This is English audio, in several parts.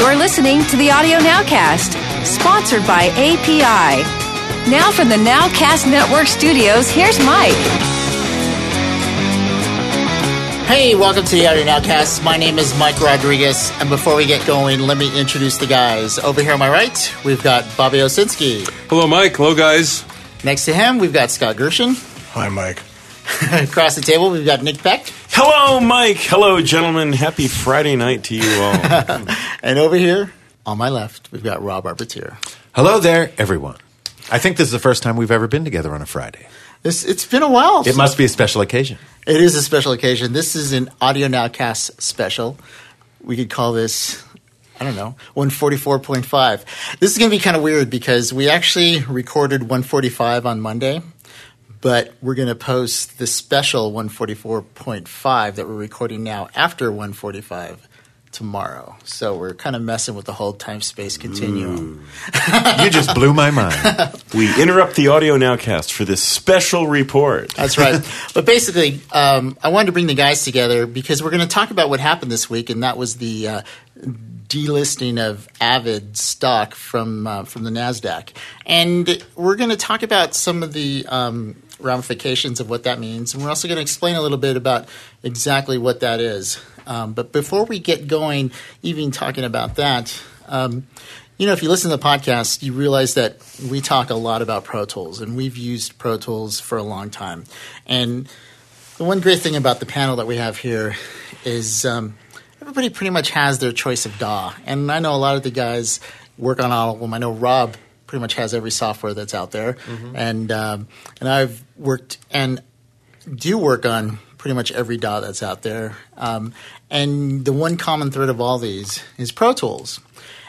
You're listening to the Audio Nowcast, sponsored by API. Now from the Nowcast Network Studios, here's Mike. Hey, welcome to the Audio Nowcast. My name is Mike Rodriguez, and before we get going, let me introduce the guys. Over here on my right, we've got Bobby Osinski. Hello, Mike. Hello, guys. Next to him, we've got Scott Gershon. Hi, Mike. Across the table, we've got Nick Peck. Hello, Mike. Hello, gentlemen. Happy Friday night to you all. And over here, on my left, we've got Rob Arbitier. Hello there, everyone. I think this is the first time we've ever been together on a Friday. It's been a while. It must be a special occasion. It is a special occasion. This is an Audio Nowcast special. We could call this, I don't know, 144.5. This is going to be kind of weird because we actually recorded 145 on Monday. But we're going to post the special 144.5 that we're recording now after 145 tomorrow. So we're kind of messing with the whole time-space continuum. You just blew my mind. We interrupt the Audio Nowcast for this special report. That's right. But basically, I wanted to bring the guys together because we're going to talk about what happened this week, and that was the delisting of Avid stock from the NASDAQ. And we're going to talk about some of the ramifications of what that means. And we're also going to explain a little bit about exactly what that is. But before we get going, even talking about that, you know, if you listen to the podcast, you realize that we talk a lot about Pro Tools, and we've used Pro Tools for a long time. And the one great thing about the panel that we have here is everybody pretty much has their choice of DAW. And I know a lot of the guys work on all of them. I know Rob pretty much has every software that's out there. Mm-hmm. And I've worked and do work on pretty much every DAW that's out there. And the one common thread of all these is Pro Tools.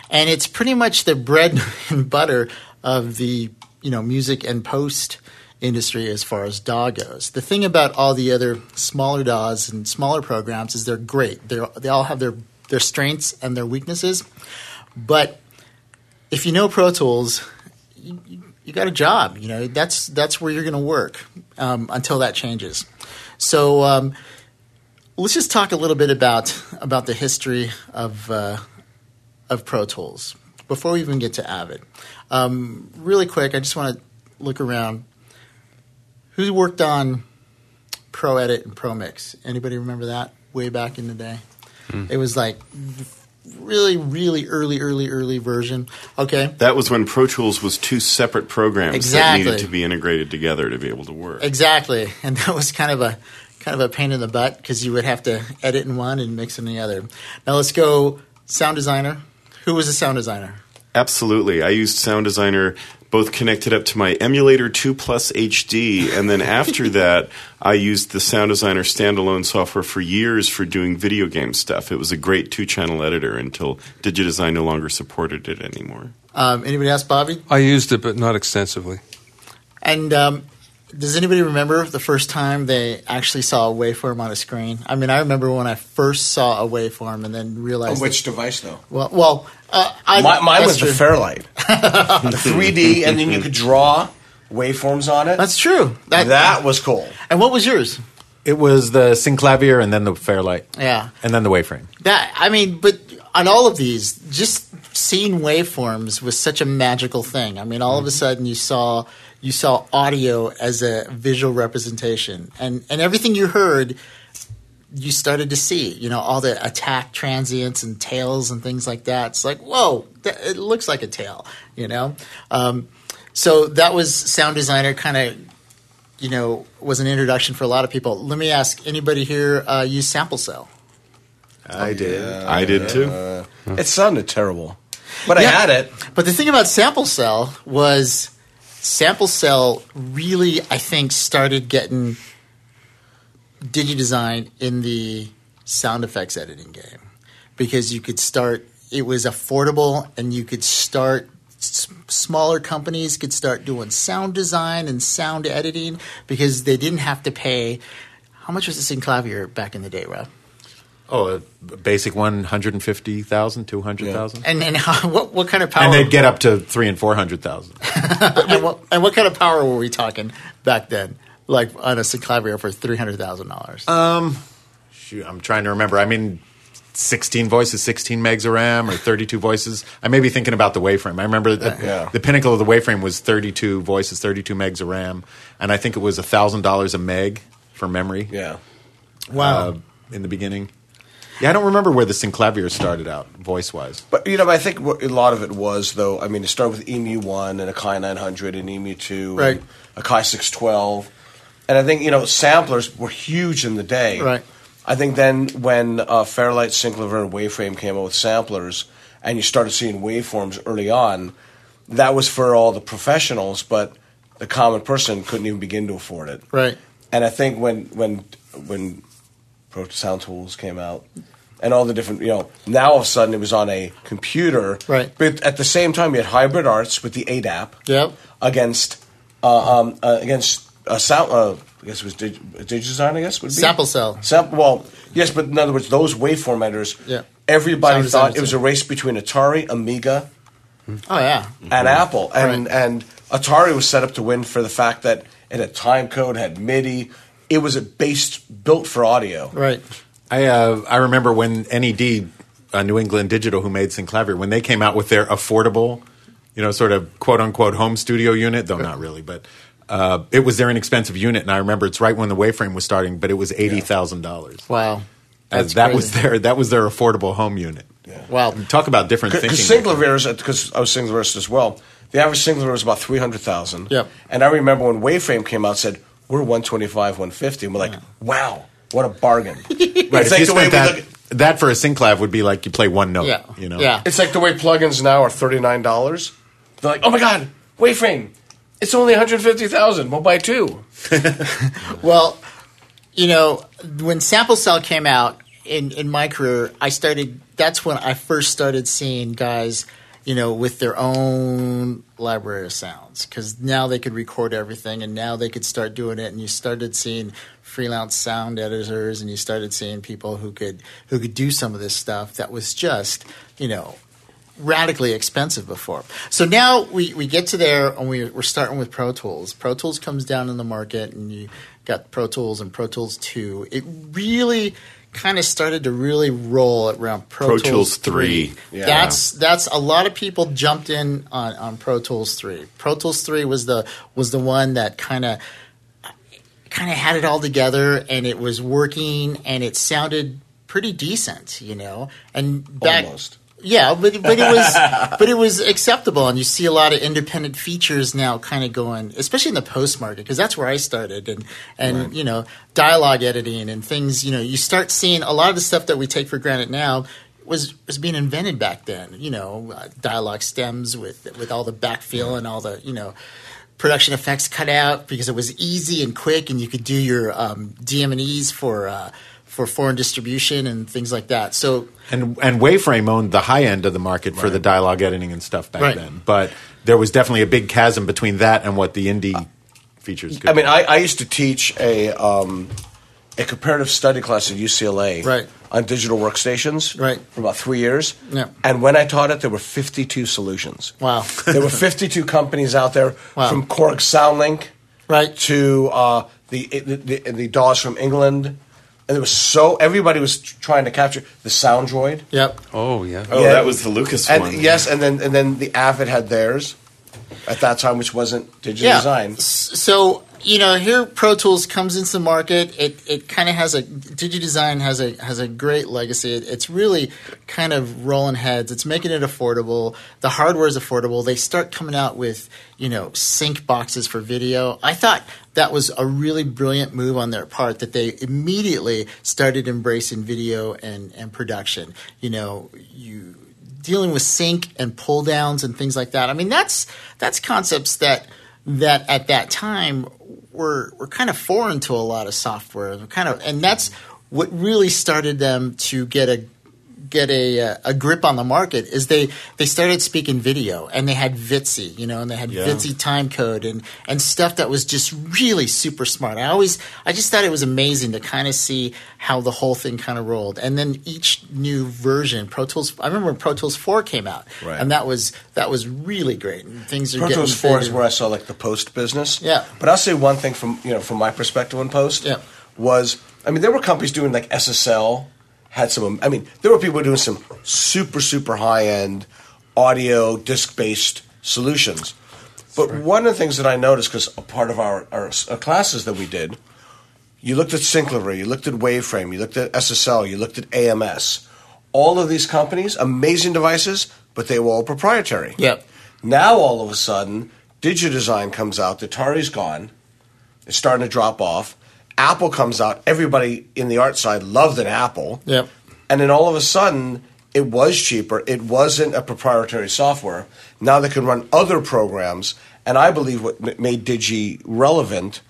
And it's pretty much the bread and butter of the, you know, music and post industry as far as DAW goes. The thing about all the other smaller DAWs and smaller programs is they're great. They all have their strengths and their weaknesses. But if you know Pro Tools, you got a job. You know, that's where you're going to work until that changes. So let's just talk a little bit about the history of Pro Tools before we even get to Avid. Really quick, I just want to look around. Who worked on Pro Edit and Pro Mix? Anybody remember that way back in the day? It was like really, really early version. Okay. That was when Pro Tools was two separate programs exactly. that needed to be integrated together to be able to work. Exactly. And that was kind of a pain in the butt because you would have to edit in one and mix in the other. Now let's go Sound Designer. Who was the Sound Designer? Absolutely. I used Sound Designer both connected up to my emulator 2 Plus HD, and then after that, I used the Sound Designer standalone software for years for doing video game stuff. It was a great two-channel editor until Digidesign no longer supported it anymore. Anybody else, Bobby? I used it, but not extensively. And does anybody remember the first time they actually saw a waveform on a screen? I mean, I remember when I first saw a waveform and then realized... On which device, though? Well mine was the Fairlight. 3D, and then you could draw waveforms on it. That's true. That was cool. And what was yours? It was the Synclavier and then the Fairlight. Yeah. And then the Waveframe. But on all of these, just seeing waveforms was such a magical thing. I mean, all of a sudden you saw audio as a visual representation. And everything you heard – you started to see, you know, all the attack transients and tails and things like that. It's like, whoa, it looks like a tail, you know. So that was Sound Designer kind of, you know, was an introduction for a lot of people. Let me ask, anybody here use Sample Cell? I did. I did too. It sounded terrible, but I had it. But the thing about Sample Cell was Sample Cell really, I think, started getting – Digidesign in the sound effects editing game because you could start – it was affordable and you could start smaller companies could start doing sound design and sound editing because they didn't have to pay – how much was this Synclavier back in the day, Rob? Oh, a basic one, $150,000, $200,000. And how, what kind of power? And they'd get up to $300,000 and $400,000. and what kind of power were we talking back then? Like on a Synclavier for $300,000. Shoot, I'm trying to remember. I mean, 16 voices, 16 megs of RAM, or 32 voices. I may be thinking about the Waveframe. I remember the pinnacle of the Waveframe was 32 voices, 32 megs of RAM, and I think it was $1,000 a meg for memory. Yeah. Wow. In the beginning. Yeah, I don't remember where the Synclavier started out, voice-wise. But, you know, I think a lot of it was, though, I mean, it started with EMU 1 and Akai 900 and EMU 2 right. and Akai 612. And I think, you know, samplers were huge in the day. Right. I think then when Fairlight, Synclavier, and Waveframe came out with samplers and you started seeing waveforms early on, that was for all the professionals, but the common person couldn't even begin to afford it. Right. And I think when Pro Sound Tools came out and all the different, you know, now all of a sudden it was on a computer. Right. But at the same time, you had Hybrid Arts with the ADAP against I guess it was Digidesign, I guess, would be? Sample Cell. Well, yes, but in other words, those wave formators, everybody thought it was a race between Atari, Amiga, and Apple. And and Atari was set up to win for the fact that it had time code, had MIDI. It was built for audio. Right. I remember when NED, New England Digital, who made Synclavier, when they came out with their affordable, you know, sort of quote-unquote home studio unit, though not really, but... it was their inexpensive unit, and I remember it's right when the Waveframe was starting, but it was $80,000. Wow, that was their affordable home unit. Yeah. Wow, talk about different thinking. Because I was Synclavier as well. The average Synclavier was about $300,000. Yep. And I remember when Waveframe came out, said we're $125, $150, and we're like, wow, what a bargain! Right, it's like the way that for a Synclav would be like you play one note. Yeah. You know, it's like the way plugins now are $39. They're like, oh my god, Waveframe. It's only $150,000. We'll buy two. Well, you know, when Sample Cell came out in my career, that's when I first started seeing guys, you know, with their own library of sounds, because now they could record everything and now they could start doing it. And you started seeing freelance sound editors and you started seeing people who could do some of this stuff that was just, you know, radically expensive before. So now we get to there and we're starting with Pro Tools. Pro Tools comes down in the market and you got Pro Tools and Pro Tools 2. It really kind of started to really roll around Pro Tools 3. Yeah. That's a lot of people jumped in on Pro Tools 3. Pro Tools 3 was the one that kind of had it all together and it was working and it sounded pretty decent, you know. And almost. Yeah, but it was acceptable, and you see a lot of independent features now kind of going, especially in the post market, because that's where I started, and right. you know, dialogue editing and things. You know, you start seeing a lot of the stuff that we take for granted now was being invented back then. You know, dialogue stems with all the backfill and all the, you know, production effects cut out because it was easy and quick, and you could do your DM&Es for foreign distribution and things like that. So and Waveframe owned the high end of the market for the dialogue editing and stuff back then. But there was definitely a big chasm between that and what the indie features could be. I used to teach a comparative study class at UCLA on digital workstations for about 3 years. Yeah. And when I taught it, there were 52 solutions. Wow. There were 52 companies out there from Korg SoundLink to the DAWs from England. And it was everybody was trying to capture the Sound Droid. Yep. Oh yeah. Oh, that was the Lucas one. Yes, and then the Avid had theirs at that time, which wasn't Digidesign. Yeah. So you know, here Pro Tools comes into the market. It kind of has Digidesign has a great legacy. It's really kind of rolling heads. It's making it affordable. The hardware is affordable. They start coming out with, you know, sync boxes for video. I thought that was a really brilliant move on their part, that they immediately started embracing video and production. You know, you dealing with sync and pull downs and things like that. I mean, that's concepts that at that time were kind of foreign to a lot of software. And that's what really started them to get a grip on the market, is they started speaking video, and they had VITSI, you know, and they had VITSI time code and stuff that was just really super smart. I just thought it was amazing to kind of see how the whole thing kind of rolled. And then each new version, Pro Tools, I remember when Pro Tools 4 came out, and that was really great. And things are Pro Tools 4 is where I saw like the post business. Yeah. But I'll say one thing from my perspective on post was, I mean, there were companies doing like SSL had some. I mean, there were people doing some super high end audio disc based solutions. But one of the things that I noticed, because a part of our classes that we did, you looked at Synclavier, you looked at Waveframe, you looked at SSL, you looked at AMS. All of these companies, amazing devices, but they were all proprietary. Yep. Now, all of a sudden, Digidesign comes out. The Atari's gone. It's starting to drop off. Apple comes out. Everybody in the art side loved an Apple. Yep. And then all of a sudden, it was cheaper. It wasn't a proprietary software. Now they can run other programs. And I believe what made Digi relevant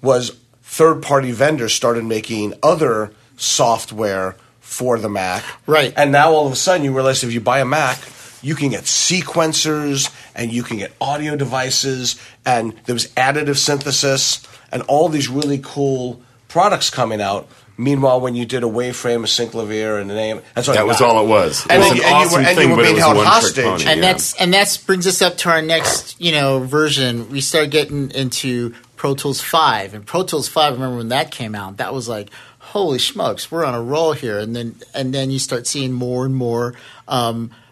was third-party vendors started making other software for the Mac. Right. And now all of a sudden you realize if you buy a Mac, you can get sequencers and you can get audio devices and there was additive synthesis and all these really cool products coming out. Meanwhile, when you did a Waveframe, a Synclavier, and an AM, that's all that was all it was. And you were being held hostage. And that brings us up to our next version. We start getting into Pro Tools 5. And Pro Tools 5, remember when that came out, that was like, holy schmucks, we're on a roll here. And then you start seeing more and more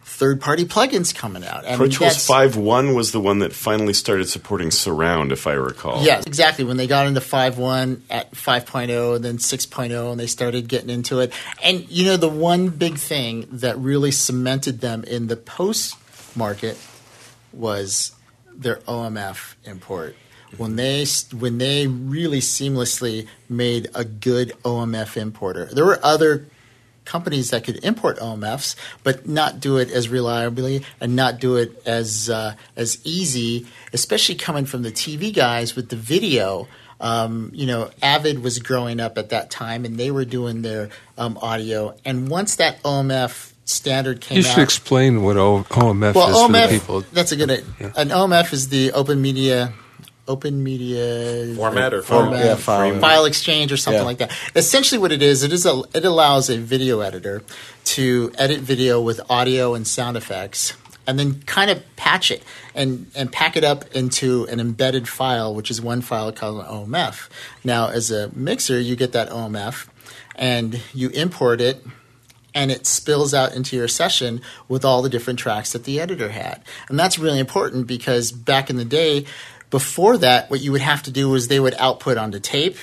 third-party plugins coming out. Pro Tools 5.1 was the one that finally started supporting surround, if I recall. Yes, exactly. When they got into 5.1 at 5.0 and then 6.0 and they started getting into it. And, the one big thing that really cemented them in the post market was their OMF import. When they really seamlessly made a good OMF importer. There were other companies that could import OMFs, but not do it as reliably and not do it as easy, especially coming from the TV guys with the video. Avid was growing up at that time, and they were doing their audio. And once that OMF standard came out. You should explain what OMF is for the people. That's a good idea. Yeah. An OMF is the Open Media File Exchange or something like that. Essentially what it allows a video editor to edit video with audio and sound effects and then kind of patch it and pack it up into an embedded file, which is one file called an OMF. Now, as a mixer, you get that OMF and you import it, and it spills out into your session with all the different tracks that the editor had. And that's really important because back in the day – before that, what you would have to do was they would output onto tape,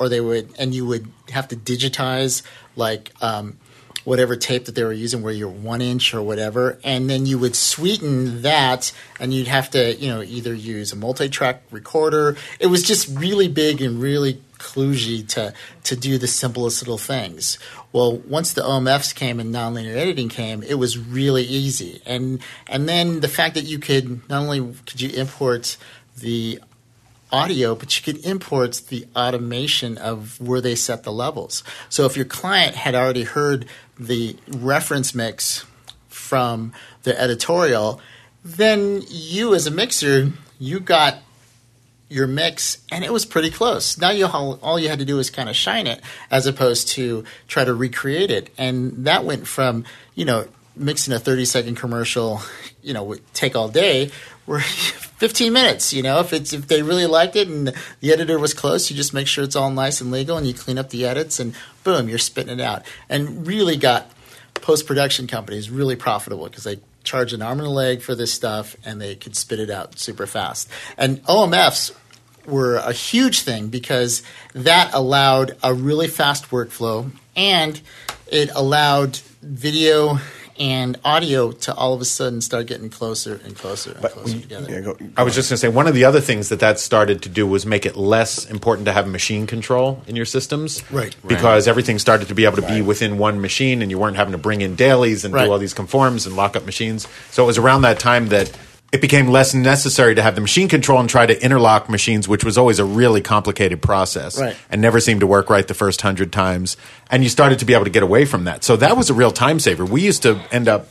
or you would have to digitize like whatever tape that they were using, where you're 1 inch or whatever, and then you would sweeten that, and you'd have to either use a multi-track recorder. It was just really big and really kludgy to do the simplest little things. Well, once the OMFs came and nonlinear editing came, it was really easy, and then the fact that you could not only could you import the audio, but you could import the automation of where they set the levels. So if your client had already heard the reference mix from the editorial, then you as a mixer, you got your mix and it was pretty close. Now all you had to do was kind of shine it as opposed to try to recreate it. And that went from, mixing a 30-second commercial, would take all day. We're 15 minutes, if they really liked it and the editor was close, you just make sure it's all nice and legal and you clean up the edits and boom, you're spitting it out. And really got post-production companies really profitable because they charge an arm and a leg for this stuff and they could spit it out super fast. And OMFs were a huge thing because that allowed a really fast workflow and it allowed video and audio to all of a sudden start getting closer and closer and closer together. Yeah, I was just going to say, one of the other things that started to do was make it less important to have machine control in your systems. Right. Because everything started to be able to be within one machine and you weren't having to bring in dailies and do all these conforms and lock up machines. So it was around that time that it became less necessary to have the machine control and try to interlock machines, which was always a really complicated process and never seemed to work right the first 100 times. And you started to be able to get away from that. So that was a real time saver. We used to end up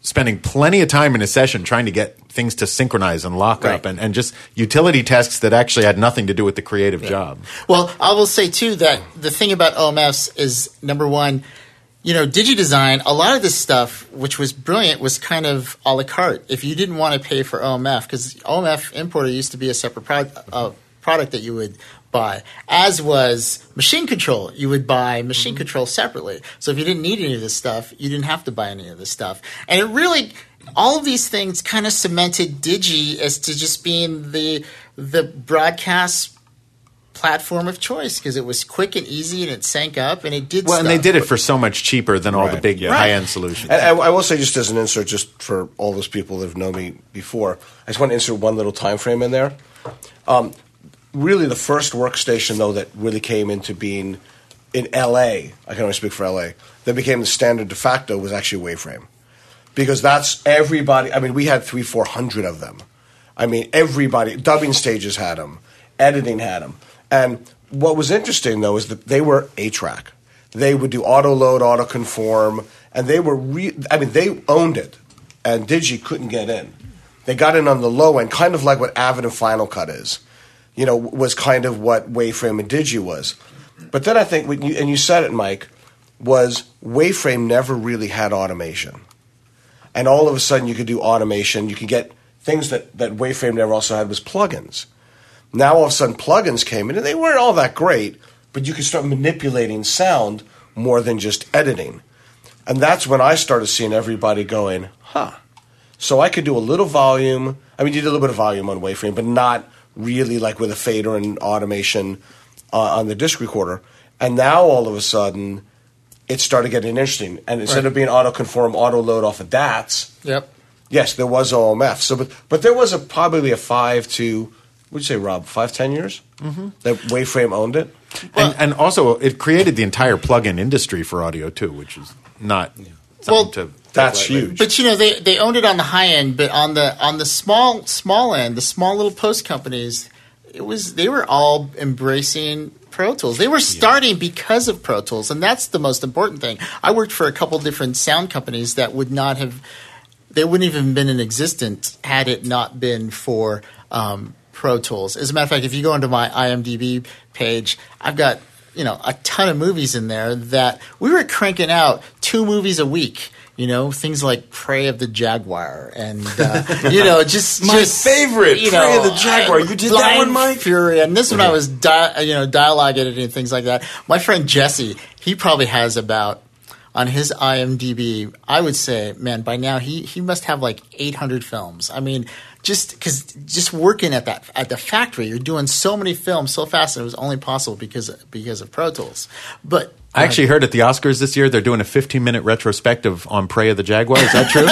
spending plenty of time in a session trying to get things to synchronize and lock up and just utility tasks that actually had nothing to do with the creative job. Well, I will say, too, that the thing about OMFs is, number one, Digidesign, a lot of this stuff, which was brilliant, was kind of a la carte. If you didn't want to pay for OMF, because OMF importer used to be a separate product that you would buy, as was machine control. You would buy machine control separately. So if you didn't need any of this stuff, you didn't have to buy any of this stuff. And it really, all of these things kind of cemented Digi as to just being the broadcast platform of choice, because it was quick and easy and it sank up and it did well stuff. And they did it for so much cheaper than all the big high-end solutions. I will say, just as an insert, just for all those people that have known me before, I just want to insert one little time frame in there. Really the first workstation, though, that really came into being in L.A. I can only speak for L.A. that became the standard de facto was actually Waveframe, because that's everybody. I mean, we had 300-400 of them. I mean, everybody. Dubbing stages had them. Editing had them. And what was interesting, though, is that they were A-track. They would do auto-load, auto-conform, and they were they owned it, and Digi couldn't get in. They got in on the low end, kind of like what Avid and Final Cut is, you know, was kind of what Waveframe and Digi was. But then I think, and you said it, Mike, was Waveframe never really had automation. And all of a sudden you could do automation. You could get things that Waveframe never also had was plugins. Now all of a sudden plugins came in, and they weren't all that great, but you could start manipulating sound more than just editing. And that's when I started seeing everybody going, huh. So I could do a little volume. I mean, you did a little bit of volume on Waveframe, but not really like with a fader and automation on the disc recorder. And now all of a sudden it started getting interesting. And instead of being auto-conform, auto-load off of DATs, yes, there was OMF. So, but there was probably a 5 to 10 years that Waveframe owned it? Well, and also, it created the entire plug-in industry for audio, too, which is not that's huge. But, you know, they owned it on the high end, but on the small end, the small little post companies, they were all embracing Pro Tools. They were starting because of Pro Tools, and that's the most important thing. I worked for a couple different sound companies that would not have – they wouldn't even have been in existence had it not been for Pro Tools. As a matter of fact, if you go into my IMDb page, I've got, you know, a ton of movies in there that we were cranking out 2 movies a week. You know, things like Prey of the Jaguar and, you know, just – my favorite, Prey of the Jaguar. You did that one, Mike? Fury. And this one I was, dialogue editing and things like that. My friend Jesse, he probably has about – on his IMDb, I would say, man, by now he must have like 800 films. I mean, just working at the factory, you're doing so many films so fast, and it was only possible because of Pro Tools. But I actually heard at the Oscars this year they're doing a 15-minute retrospective on Prey of the Jaguar. Is that true?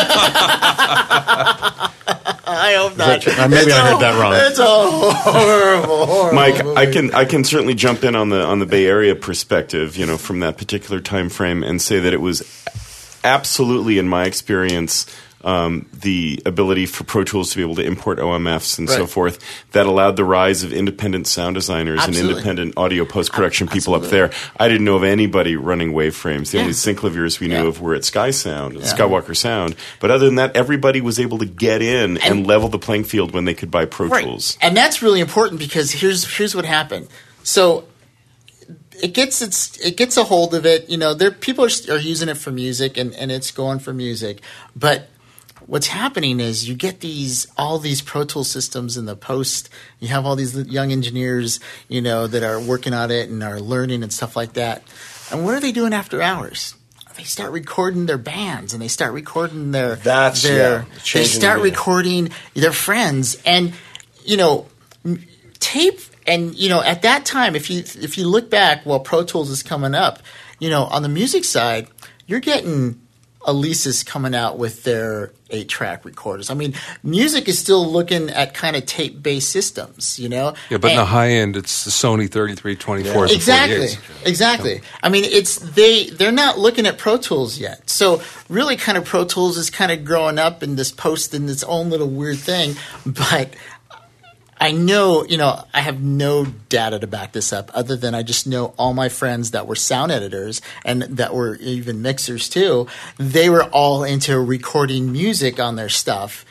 I hope not. Maybe I heard that wrong. It's a horrible. Mike, movie. I can certainly jump in on the Bay Area perspective, you know, from that particular time frame, and say that it was absolutely, in my experience, the ability for Pro Tools to be able to import OMFs and so forth that allowed the rise of independent sound designers and independent audio post-production people up there. I didn't know of anybody running Waveframes. The only Synclaviers we knew of were at Skywalker Sound. But other than that, everybody was able to get in and level the playing field when they could buy Pro Tools. And that's really important, because here's what happened. So it gets a hold of it. You know, people are using it for music, and it's going for music. But what's happening is you get all these Pro Tool systems in the post. You have all these young engineers, you know, that are working on it and are learning and stuff like that. And what are they doing after hours? They start recording their bands, and they start recording recording their friends. And, you know, tape, and, you know, at that time, if you look back while Pro Tools is coming up, you know, on the music side, you're getting Elisa's coming out with their 8-track recorders. I mean, music is still looking at kind of tape-based systems, you know? Yeah, but in the high end, it's the Sony 3324s and 48s. Exactly. I mean, it's they're not looking at Pro Tools yet. So really kind of Pro Tools is kind of growing up in this post in its own little weird thing. But I know, you know, I have no data to back this up other than I just know all my friends that were sound editors and that were even mixers too, they were all into recording music on their stuff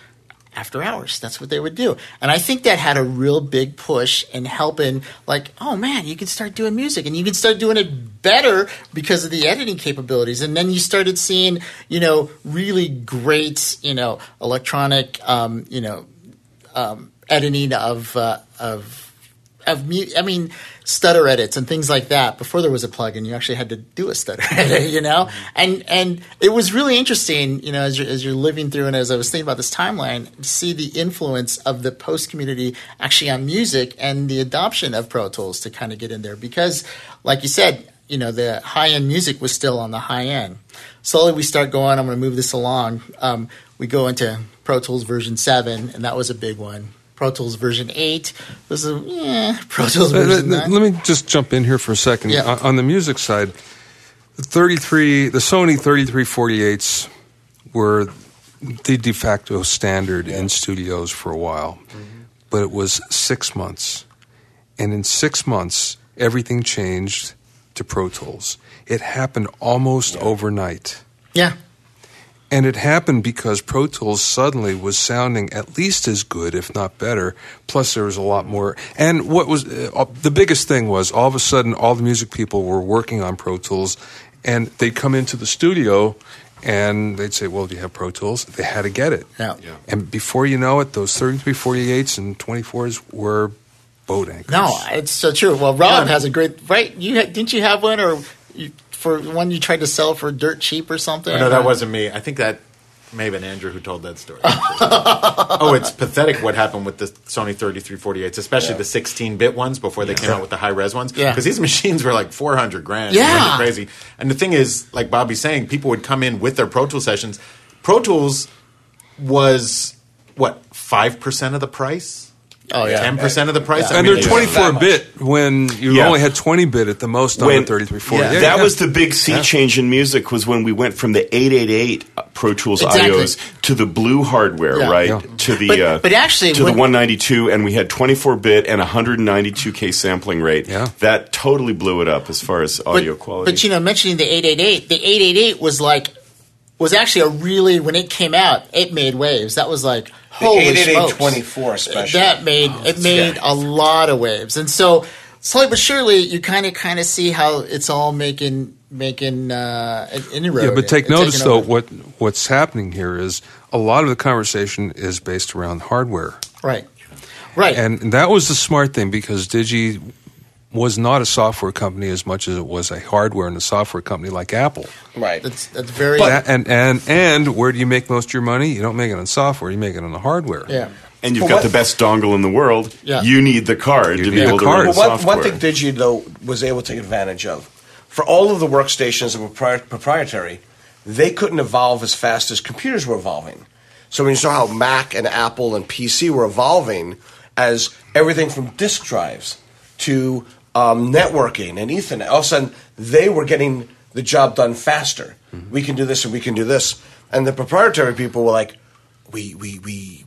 after hours. That's what they would do. And I think that had a real big push in helping, like, oh man, you can start doing music, and you can start doing it better because of the editing capabilities. And then you started seeing, you know, really great, you know, electronic, editing of I mean, stutter edits and things like that. Before there was a plugin, you actually had to do a stutter edit, you know? And it was really interesting, you know, as you're living through and as I was thinking about this timeline, to see the influence of the post community actually on music and the adoption of Pro Tools to kind of get in there. Because, like you said, you know, the high-end music was still on the high end. Slowly we start going, I'm going to move this along. We go into Pro Tools version 7, and that was a big one. Pro Tools version 8 was a Pro Tools version 9. Let me just jump in here for a second. Yeah. On the music side, the Sony 3348s were the de facto standard in studios for a while, but it was 6 months. And in 6 months, everything changed to Pro Tools. It happened almost overnight. Yeah. And it happened because Pro Tools suddenly was sounding at least as good, if not better. Plus, there was a lot more. And what was the biggest thing was all of a sudden, all the music people were working on Pro Tools, and they'd come into the studio and they'd say, "Well, do you have Pro Tools?" They had to get it. Yeah. And before you know it, those 3348s and 24s were boat anchors. No, it's so true. Well, Rob has a great right. Didn't you have one or? For one you tried to sell for dirt cheap or something? Oh, no, that wasn't me. I think that may have been Andrew who told that story. Oh, it's pathetic what happened with the Sony 3348s, especially the 16-bit ones before they came out with the high-res ones. Because these machines were like $400,000. Yeah. Crazy. And the thing is, like Bobby's saying, people would come in with their Pro Tools sessions. Pro Tools was, what, 5% of the price? Oh, yeah. 10% of the price. Yeah. And they're 24-bit when you only had 20-bit at the most on the 3340. Yeah. That was the big sea change in music was when we went from the 888 Pro Tools IOs to the blue hardware, right? Yeah. To the but actually, to the 192, and we had 24-bit and 192K sampling rate. Yeah. That totally blew it up as far as audio quality. But, you know, mentioning the 888, the 888 was like – was actually a really – when it came out, it made waves. That was like, holy smokes. 88824 especially. That made a lot of waves. And so slowly but surely you kind of see how it's all making an inroad. Yeah, but take notice though what's happening here is a lot of the conversation is based around hardware. Right. Right. And that was the smart thing because Digi was not a software company as much as it was a hardware and a software company like Apple. Right. That's very... But, and where do you make most of your money? You don't make it on software. You make it on the hardware. Yeah. And you've got the best dongle in the world. Yeah. You need the card to be able to run software. One thing Digi, though, was able to take advantage of, for all of the workstations that were proprietary, they couldn't evolve as fast as computers were evolving. So when you saw how Mac and Apple and PC were evolving as everything from disk drives to... networking and Ethernet. All of a sudden, they were getting the job done faster. Mm-hmm. We can do this and we can do this. And the proprietary people were like, we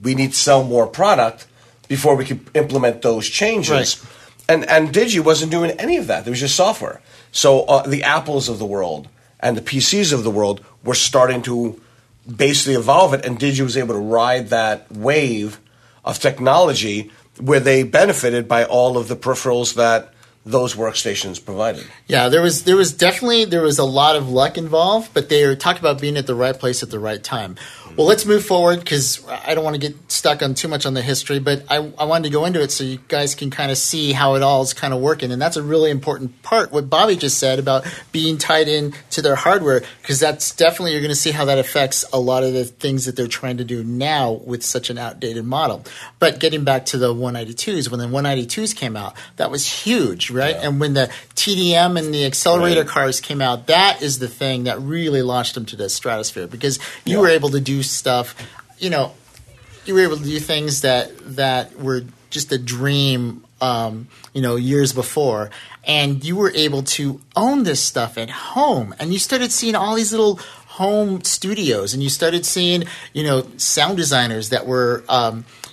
need to sell more product before we can implement those changes. Right. And Digi wasn't doing any of that. It was just software. So the Apples of the world and the PCs of the world were starting to basically evolve it, and Digi was able to ride that wave of technology where they benefited by all of the peripherals that those workstations provided. Yeah, there was definitely a lot of luck involved, but they were talking about being at the right place at the right time. Well, let's move forward because I don't want to get stuck on too much on the history, but I wanted to go into it so you guys can kind of see how it all is kind of working. And that's a really important part, what Bobby just said about being tied in to their hardware, because that's definitely, you're going to see how that affects a lot of the things that they're trying to do now with such an outdated model. But getting back to the 192s, when the 192s came out, that was huge. Right, yeah. And when the TDM and the accelerator cars came out, that is the thing that really launched them to the stratosphere because you were able to do stuff, you know, you were able to do things that were just a dream, you know, years before, and you were able to own this stuff at home, and you started seeing all these little home studios, and you started seeing, you know, sound designers that were,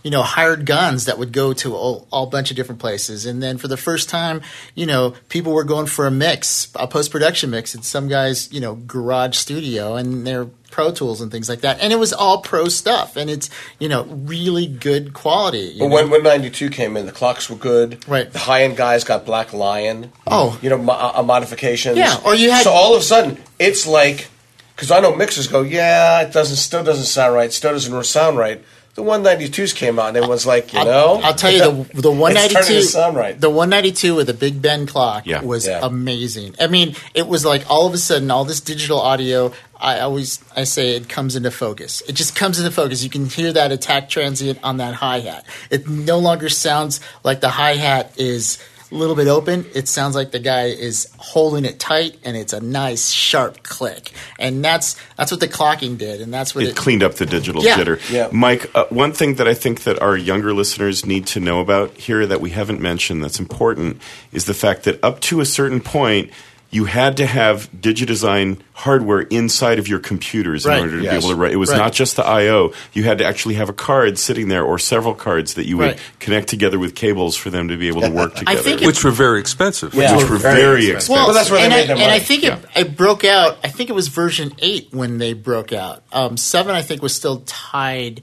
you know, hired guns that would go to all bunch of different places. And then for the first time, you know, people were going for a mix, a post-production mix at some guy's, you know, garage studio and their Pro Tools and things like that. And it was all pro stuff. And it's, you know, really good quality. But when 192 came in, the clocks were good. Right. The high-end guys got Black Lion. Oh. You know, modifications. Yeah. Or you had... So all of a sudden, it's like... Because I know mixers go, it still doesn't sound right. the 192s came out, and it was like, I'll tell you, the 192 sound right. The 192 with a Big Ben clock was amazing. I mean, it was like all of a sudden, all this digital audio. I say it comes into focus. It just comes into focus. You can hear that attack transient on that hi-hat. It no longer sounds like the hi-hat is a little bit open. It sounds like the guy is holding it tight, and it's a nice sharp click. And that's what the clocking did, and that's what it cleaned up the digital jitter. Yeah. Mike, one thing that I think that our younger listeners need to know about here that we haven't mentioned that's important is the fact that up to a certain point, you had to have Digidesign hardware inside of your computers in order to be able to write. It was not just the I.O. You had to actually have a card sitting there or several cards that you would connect together with cables for them to be able to work together. Which were very expensive. Yeah. Which were very expensive. Well, that's where they made their money. And I think it broke out. I think it was version 8 when they broke out. 7, I think, was still tied.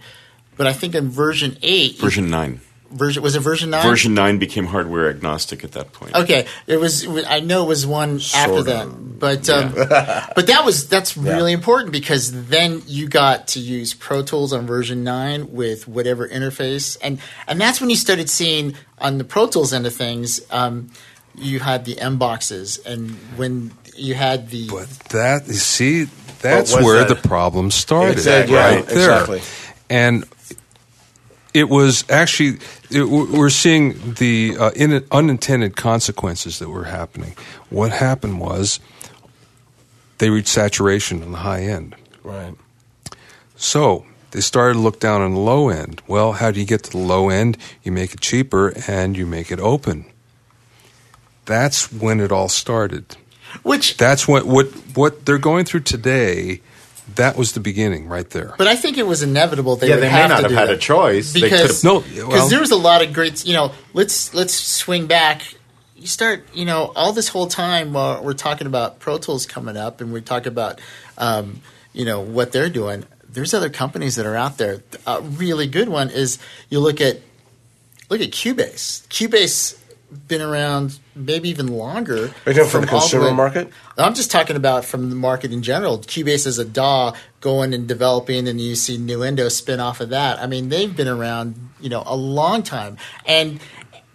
But I think in version 8 – Version 9. Was it version 9? Version 9 became hardware agnostic at that point. Okay, it was. I know it was one sort after that, but but that's really important because then you got to use Pro Tools on version 9 with whatever interface, and that's when you started seeing on the Pro Tools end of things, you had the M boxes, and when you had the that's where the problem started, exactly. And it was actually we're seeing the unintended consequences that were happening. What happened was they reached saturation on the high end. Right. So they started to look down on the low end. Well, how do you get to the low end? You make it cheaper and you make it open. That's when it all started. That's what they're going through today. That was the beginning right there. But I think it was inevitable. They may not have had a choice. Because there was a lot of great – let's swing back. You start – all this whole time while we're talking about Pro Tools coming up and we talk about what they're doing, there's other companies that are out there. A really good one is you look at Cubase. Cubase been around maybe even longer. Are you talking from the consumer market? I'm just talking about from the market in general. Cubase is a DAW going and developing, and you see Nuendo spin off of that. I mean, they've been around, a long time. And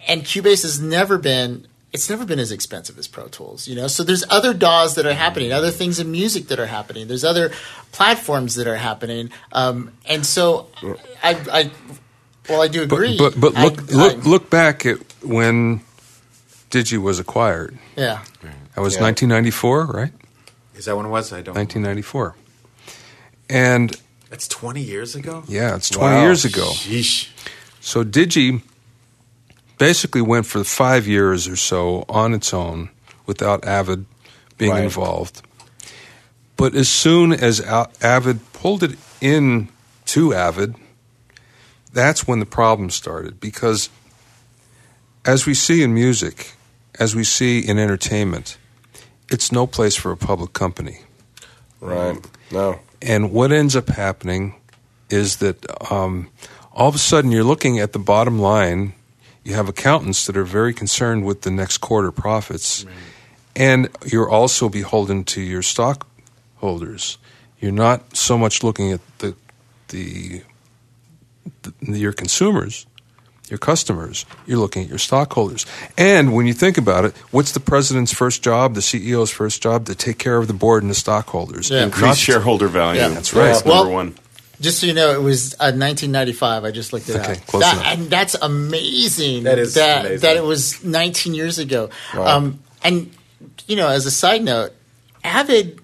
Cubase has never been as expensive as Pro Tools, So there's other DAWs that are happening, other things in music that are happening. There's other platforms that are happening. And so I do agree. But look back at when Digi was acquired. Yeah. That was 1994, right? Is that when it was? I don't know. 1994. And that's 20 years ago? Yeah, it's 20 years ago. Sheesh. So Digi basically went for 5 years or so on its own without Avid being involved. But as soon as Avid pulled it in to Avid, that's when the problem started because – as we see in music, as we see in entertainment, it's no place for a public company. Right. No. And what ends up happening is that all of a sudden you're looking at the bottom line. You have accountants that are very concerned with the next quarter profits. Right. And you're also beholden to your stockholders. You're not so much looking at your consumers. Your customers, you're looking at your stockholders. And when you think about it, what's the president's first job, the CEO's first job? To take care of the board and the stockholders. Yeah. Increase shareholder value. Yeah. That's right. That's number one. Just so you know, it was 1995. I just looked it up. Okay, close enough. And that's amazing. That is amazing. That it was 19 years ago. Wow. As a side note, Avid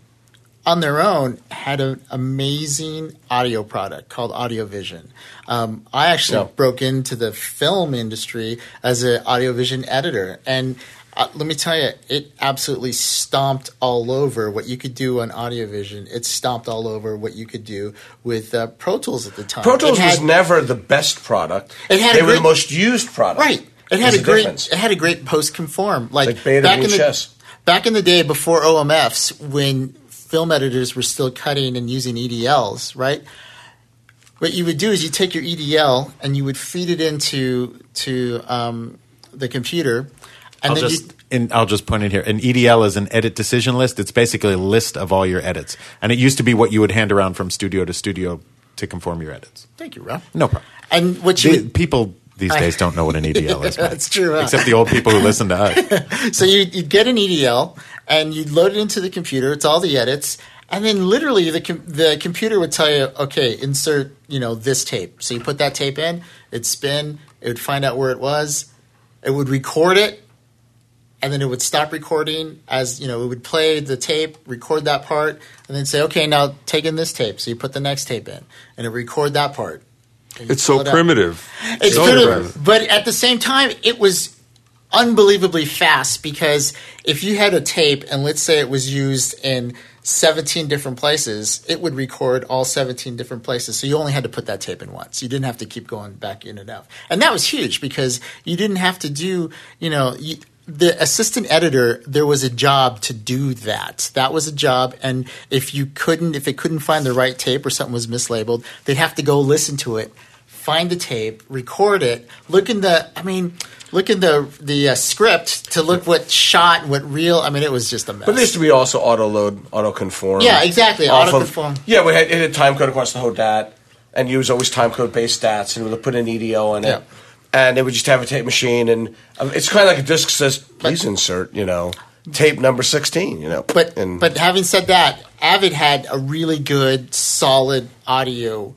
on their own had an amazing audio product called AudioVision. I actually broke into the film industry as an AudioVision editor. And let me tell you, it absolutely stomped all over what you could do on AudioVision. It stomped all over what you could do with Pro Tools at the time. Pro Tools was never the best product. They were the most used product. Right. It had a great post-conform. Like Beta VHS. Back in the day before OMFs when film editors were still cutting and using EDLs, right? What you would do is you take your EDL and you would feed it into the computer. And I'll just point in here. An EDL is an edit decision list. It's basically a list of all your edits. And it used to be what you would hand around from studio to studio to conform your edits. Thank you, Rob. No problem. And what you people these days don't know what an EDL is. That's true. Huh? Except the old people who listen to us. So you'd get an EDL and you'd load it into the computer. It's all the edits. And then literally the computer would tell you, okay, insert, you know, this tape. So you put that tape in, it'd spin, it would find out where it was, it would record it, and then it would stop recording as, you know, it would play the tape, record that part, and then say, okay, now take in this tape. So you put the next tape in, and it record that part. It's so primitive. It's so primitive. But at the same time, it was unbelievably fast, because if you had a tape and let's say it was used in 17 different places, it would record all 17 different places. So you only had to put that tape in once. You didn't have to keep going back in and out. And that was huge, because you didn't have to do, you know, the assistant editor, there was a job to do that. That was a job. And if it couldn't find the right tape or something was mislabeled, they'd have to go listen to it, find the tape, record it, look in the script to look what shot, what reel. I mean, it was just a mess. But there used to be also auto-load, auto-conform. Yeah, exactly, auto-conform. We had a time code across the whole DAT, and you was always time code-based DATs, and we would put an EDL in it. And they would just have a tape machine, and it's kind of like a disc says, please insert, you know, tape number 16, you know. But having said that, Avid had a really good, solid audio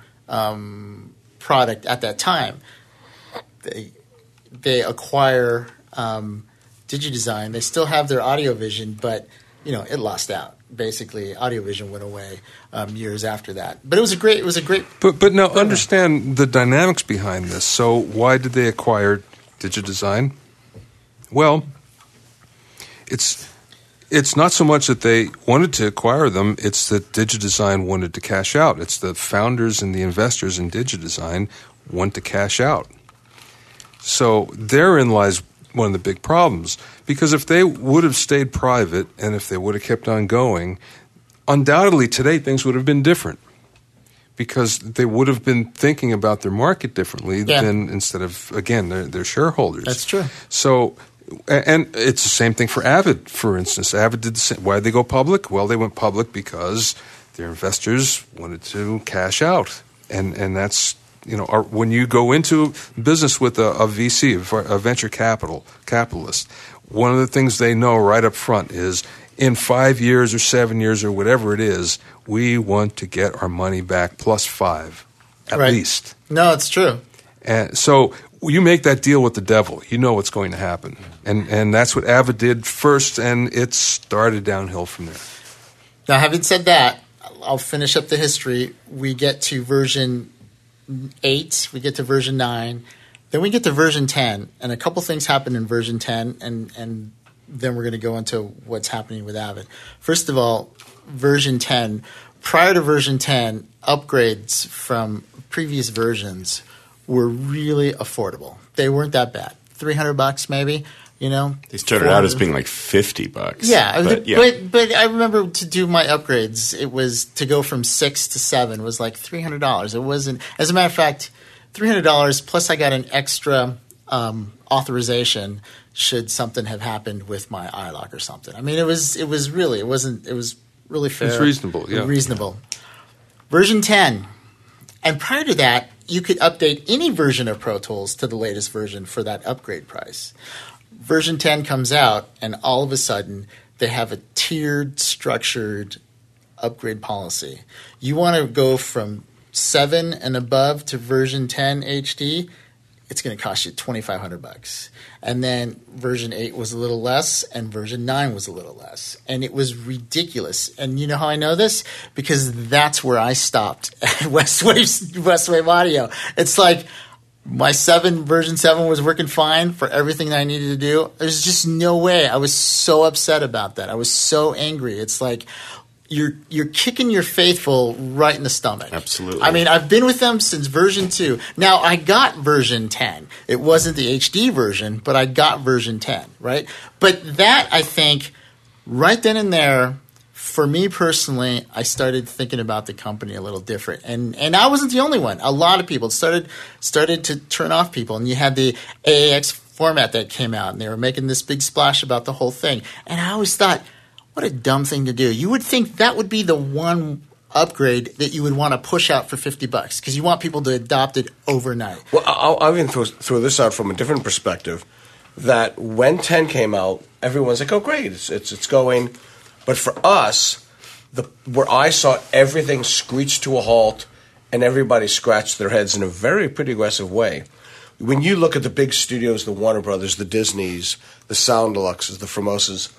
product at that time. They acquire Digidesign. They still have their AudioVision, but, you know, it lost out. Basically, AudioVision went away years after that. But it was a great. But now understand the dynamics behind this. So why did they acquire Digidesign? Well, it's not so much that they wanted to acquire them. It's that Digidesign wanted to cash out. It's the founders and the investors in Digidesign want to cash out. So therein lies one of the big problems, because if they would have stayed private and if they would have kept on going, undoubtedly today things would have been different, because they would have been thinking about their market differently than instead of, again, their shareholders. That's true. So, and it's the same thing for Avid, for instance. Avid did the same. Why did they go public? Well, they went public because their investors wanted to cash out, and that's... You know, when you go into business with a VC, a venture capitalist, one of the things they know right up front is in 5 years or 7 years or whatever it is, we want to get our money back plus five at least. No, it's true. And so you make that deal with the devil. You know what's going to happen. And that's what Avid did first, and it started downhill from there. Now, having said that, I'll finish up the history. We get to version 8, we get to version 9, then we get to version 10, and a couple things happen in version 10, and then we're going to go into what's happening with Avid. First of all, version 10, prior to version 10, upgrades from previous versions were really affordable. They weren't that bad. $300 maybe, you know. They started out as being like $50. Yeah, but I remember to do my upgrades, it was to go from 6 to 7 was like $300. It wasn't, as a matter of fact, $300 plus I got an extra authorization should something have happened with my iLock or something. I mean, it was really fair. It's reasonable, yeah. Reasonable. Version 10, and prior to that, you could update any version of Pro Tools to the latest version for that upgrade price. Version 10 comes out, and all of a sudden, they have a tiered, structured upgrade policy. You want to go from 7 and above to version 10 HD, it's going to cost you $2,500. And then version 8 was a little less, and version 9 was a little less. And it was ridiculous. And you know how I know this? Because that's where I stopped at Westwave Audio. It's like... my version 7 was working fine for everything that I needed to do. There's just no way. I was so upset about that. I was so angry. It's like you're kicking your faithful right in the stomach. Absolutely. I mean, I've been with them since version 2. Now, I got version 10. It wasn't the HD version, but I got version 10, right? But that, I think, right then and there, for me personally, I started thinking about the company a little different. And I wasn't the only one. A lot of people started to turn off people. And you had the AAX format that came out, and they were making this big splash about the whole thing. And I always thought, what a dumb thing to do. You would think that would be the one upgrade that you would want to push out for $50 because you want people to adopt it overnight. Well, I'll even throw this out from a different perspective, that when 10 came out, everyone's like, oh, great, it's going. But for us, where I saw everything screech to a halt and everybody scratched their heads in a very pretty aggressive way, when you look at the big studios, the Warner Brothers, the Disneys, the Sound Deluxes, the Formosas,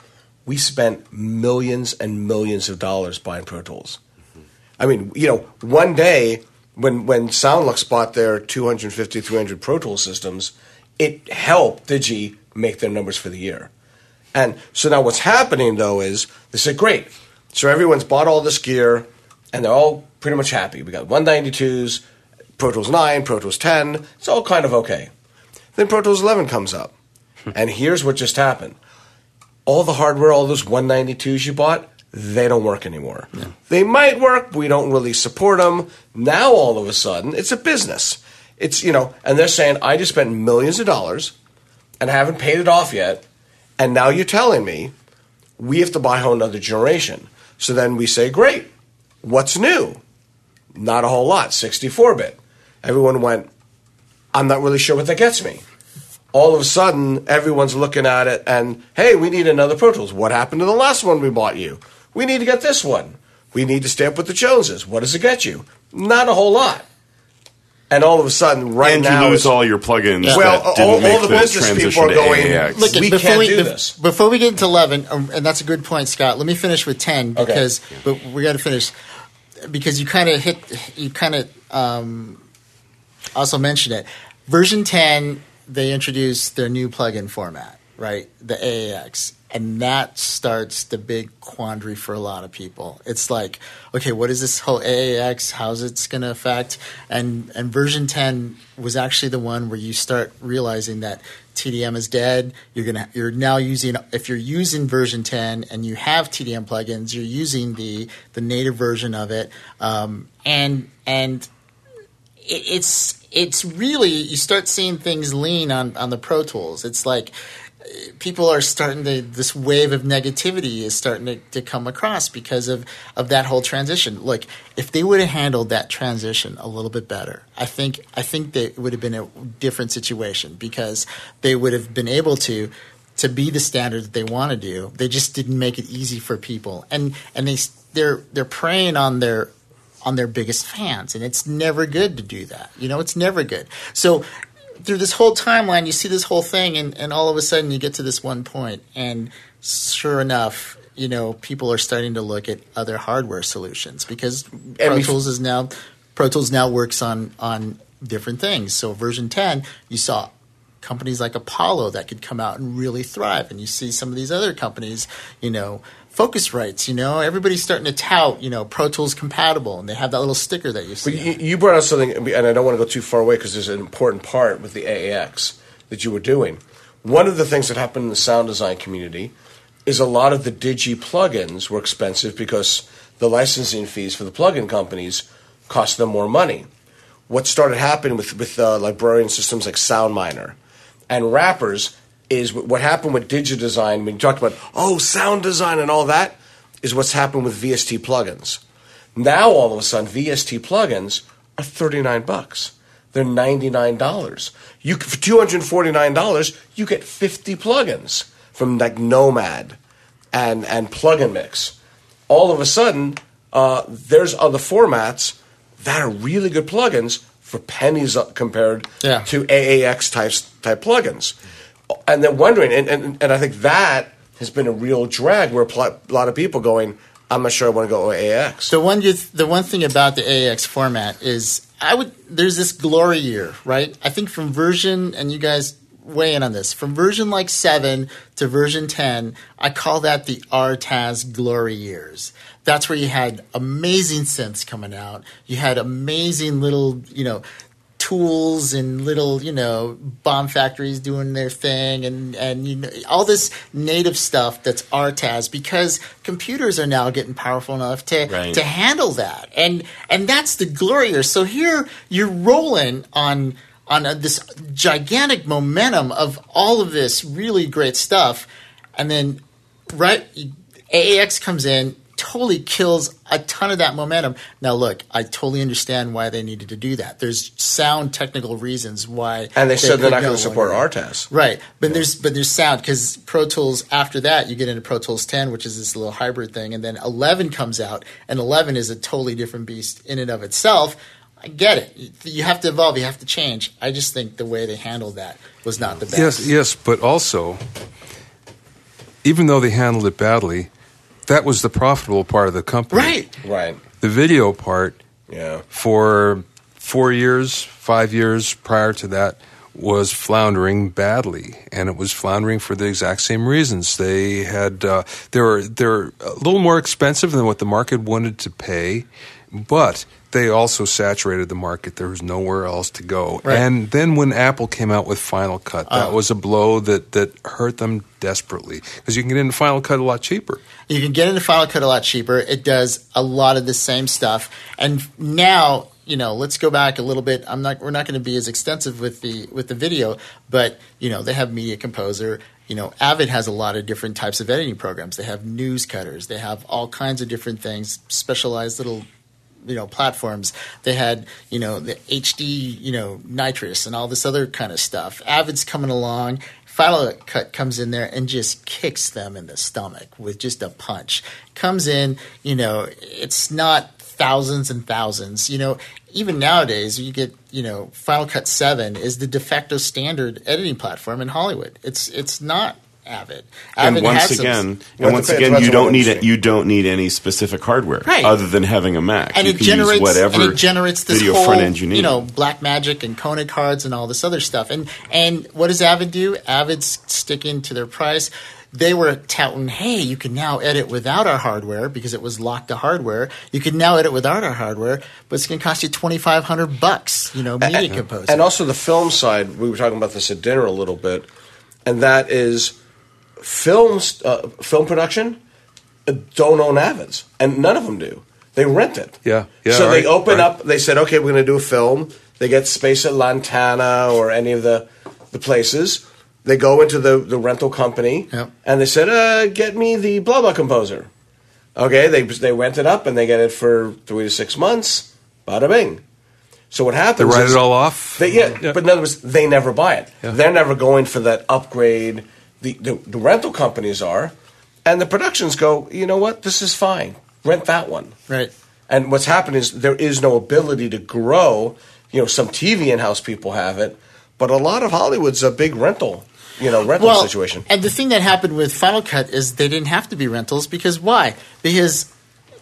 we spent millions and millions of dollars buying Pro Tools. I mean, you know, one day when SoundLux bought their 250, 300 Pro Tool systems, it helped Digi make their numbers for the year. And so now what's happening, though, is they said, great. So everyone's bought all this gear, and they're all pretty much happy. We got 192s, Pro Tools 9, Pro Tools 10. It's all kind of okay. Then Pro Tools 11 comes up, and here's what just happened. All the hardware, all those 192s you bought, they don't work anymore. Yeah. They might work, but we don't really support them. Now all of a sudden, it's a business. It's, you know, and they're saying, I just spent millions of dollars and I haven't paid it off yet, and now you're telling me we have to buy a whole another generation. So then we say, great, what's new? Not a whole lot, 64-bit. Everyone went, I'm not really sure what that gets me. All of a sudden, everyone's looking at it and, hey, we need another Pro Tools. What happened to the last one we bought you? We need to get this one. We need to stay up with the Joneses. What does it get you? Not a whole lot. And all of a sudden, right now... And you lose all your plugins that didn't make the business people are going, AAX. Look, we can't do this. Before we get into 11, and that's a good point, Scott, let me finish with 10 because but we got to finish. Because you kind of also mentioned it. Version 10, they introduced their new plugin format, right? The AAX. And that starts the big quandary for a lot of people. It's like, okay, what is this whole AAX? How's it going to affect? And version 10 was actually the one where you start realizing that TDM is dead. You're now using, if you're using version 10 and you have TDM plugins, you're using the native version of it. It's really, you start seeing things lean on the Pro Tools. It's like, people are starting to – this wave of negativity is starting to come across because of that whole transition. Look, if they would have handled that transition a little bit better, I think they would have been a different situation because they would have been able to be the standard that they want to do. They just didn't make it easy for people. And they're preying on their biggest fans, and it's never good to do that. You know, it's never good. So – through this whole timeline, you see this whole thing, and all of a sudden you get to this one point, and sure enough, you know, people are starting to look at other hardware solutions because Pro Tools now works on different things. So version 10, you saw companies like Apollo that could come out and really thrive, and you see some of these other companies, you know, Focusrite's, you know, everybody's starting to tout, you know, Pro Tools compatible, and they have that little sticker that you see. But you brought up something, and I don't want to go too far away because there's an important part with the AAX that you were doing. One of the things that happened in the sound design community is a lot of the Digi plugins were expensive because the licensing fees for the plugin companies cost them more money. What started happening with librarian systems like SoundMiner and Rappers is what happened with Digidesign when you talked about, oh, sound design and all that, is what's happened with VST plugins. Now, all of a sudden, VST plugins are $39. They're $99. For $249, you get 50 plugins from like Nomad and Plugin Mix. All of a sudden, there's other formats that are really good plugins for pennies compared to AAX type plugins. And they're wondering, and I think that has been a real drag where a lot of people going, I'm not sure I want to go AAX. The one thing about the AAX format is there's this glory year, right? I think from version, and you guys weigh in on this, from version like 7 to version 10, I call that the RTAS glory years. That's where you had amazing synths coming out. You had amazing little, you know, tools and little, you know, bomb factories doing their thing and you know, all this native stuff that's RTAS because computers are now getting powerful enough to handle that. And that's the glory. So here you're rolling on this gigantic momentum of all of this really great stuff. And then AAX comes in, totally kills a ton of that momentum. Now, look, I totally understand why they needed to do that. There's sound technical reasons why. And they said they're not going to support RTAS. Right. But yeah. there's sound, because Pro Tools, after that, you get into Pro Tools 10, which is this little hybrid thing. And then 11 comes out, and 11 is a totally different beast in and of itself. I get it. You have to evolve. You have to change. I just think the way they handled that was not the best. Yes, but also, even though they handled it badly, that was the profitable part of the company. Right. The video part, for 4 years, 5 years prior to that, was floundering badly, and it was floundering for the exact same reasons. They had they were a little more expensive than what the market wanted to pay, but they also saturated the market. There was nowhere else to go. Right. And then when Apple came out with Final Cut, that was a blow that hurt them desperately, because you can get into Final Cut a lot cheaper. It does a lot of the same stuff. And now, let's go back a little bit. We're not going to be as extensive with the video, but they have Media Composer. Avid has a lot of different types of editing programs. They have news cutters. They have all kinds of different things, specialized little platforms. They had the HD nitrous and all this other kind of stuff. Avid's coming along. Final Cut comes in there and just kicks them in the stomach with just a punch. Comes in, it's not thousands and thousands. Even nowadays, you get Final Cut 7 is the de facto standard editing platform in Hollywood. It's not Avid. And once again, you don't need any specific hardware, right, other than having a Mac. And it generates this video whole front Blackmagic and Konica cards and all this other stuff. And what does Avid do? Avid's sticking to their price. They were touting, hey, you can now edit without our hardware, because it was locked to hardware. You can now edit without our hardware, but it's going to cost you $2,500, Media Composer. And also the film side, we were talking about this at dinner a little bit, and that is film production don't own Avids, and none of them do. They rent it. Yeah. So they open up. They said, okay, we're going to do a film. They get space at Lantana or any of the places. They go into the rental company, and they said, get me the blah, blah composer. Okay, they rent it up, and they get it for 3 to 6 months. Bada bing. So what happens is... They write it all off? But in other words, they never buy it. Yeah. They're never going for that upgrade. The rental companies are, and the productions go, you know what, this is fine. Rent that one. Right. And what's happened is there is no ability to grow. Some TV in-house people have it, but a lot of Hollywood's a big rental. Rental situation. And the thing that happened with Final Cut is they didn't have to be rentals, because why? Because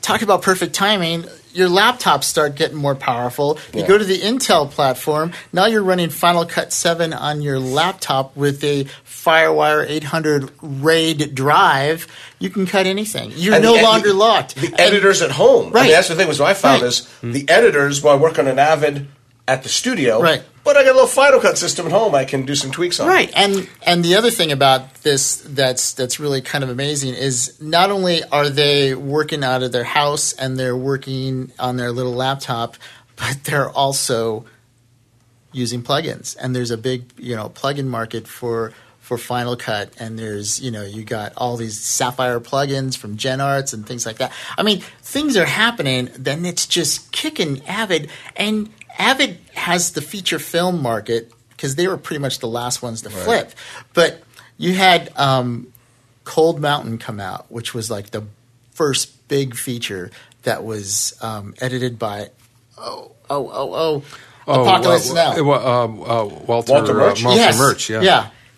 talk about perfect timing. Your laptops start getting more powerful. You go to the Intel platform. Now you're running Final Cut 7 on your laptop with a FireWire 800 RAID drive. You can cut anything. You're no longer locked. The editors at home. Right. I mean, that's the thing. Was what I found is the editors, while I work on an Avid at the studio, but I got a little Final Cut system at home I can do some tweaks on. Right. And the other thing about this that's really kind of amazing is not only are they working out of their house and they're working on their little laptop, but they're also using plugins. And there's a big, plugin market for Final Cut, and there's, you got all these Sapphire plugins from GenArts and things like that. I mean, things are happening, then it's just kicking Avid, and Avid has the feature film market because they were pretty much the last ones to flip. But you had Cold Mountain come out, which was like the first big feature that was edited by Apocalypse Now. Walter Murch.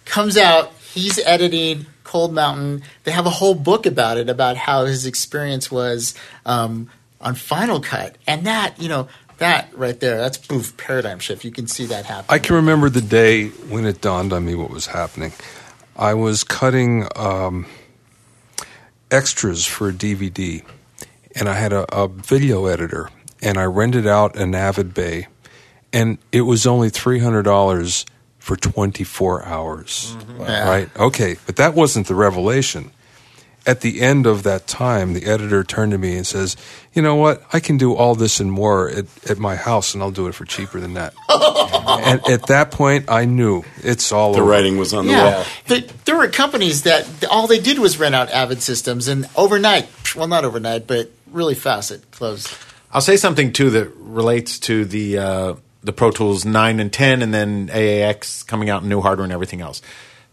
Comes out. He's editing Cold Mountain. They have a whole book about it, about how his experience was on Final Cut. And that, that right there, that's poof, paradigm shift. You can see that happen. I can remember the day when it dawned on me what was happening. I was cutting extras for a DVD, and I had a video editor, and I rented out an Avid Bay, and it was only $300 for 24 hours. Mm-hmm. Wow. Right? Okay, but that wasn't the revelation. at the end of that time, the editor turned to me and says, you know what, I can do all this and more at my house, and I'll do it for cheaper than that. And at that point, I knew it's all over. The writing was on the wall. There were companies that all they did was rent out Avid systems, and overnight, well, not overnight, but really fast, it closed. I'll say something, too, that relates to the Pro Tools 9 and 10 and then AAX coming out in new hardware and everything else.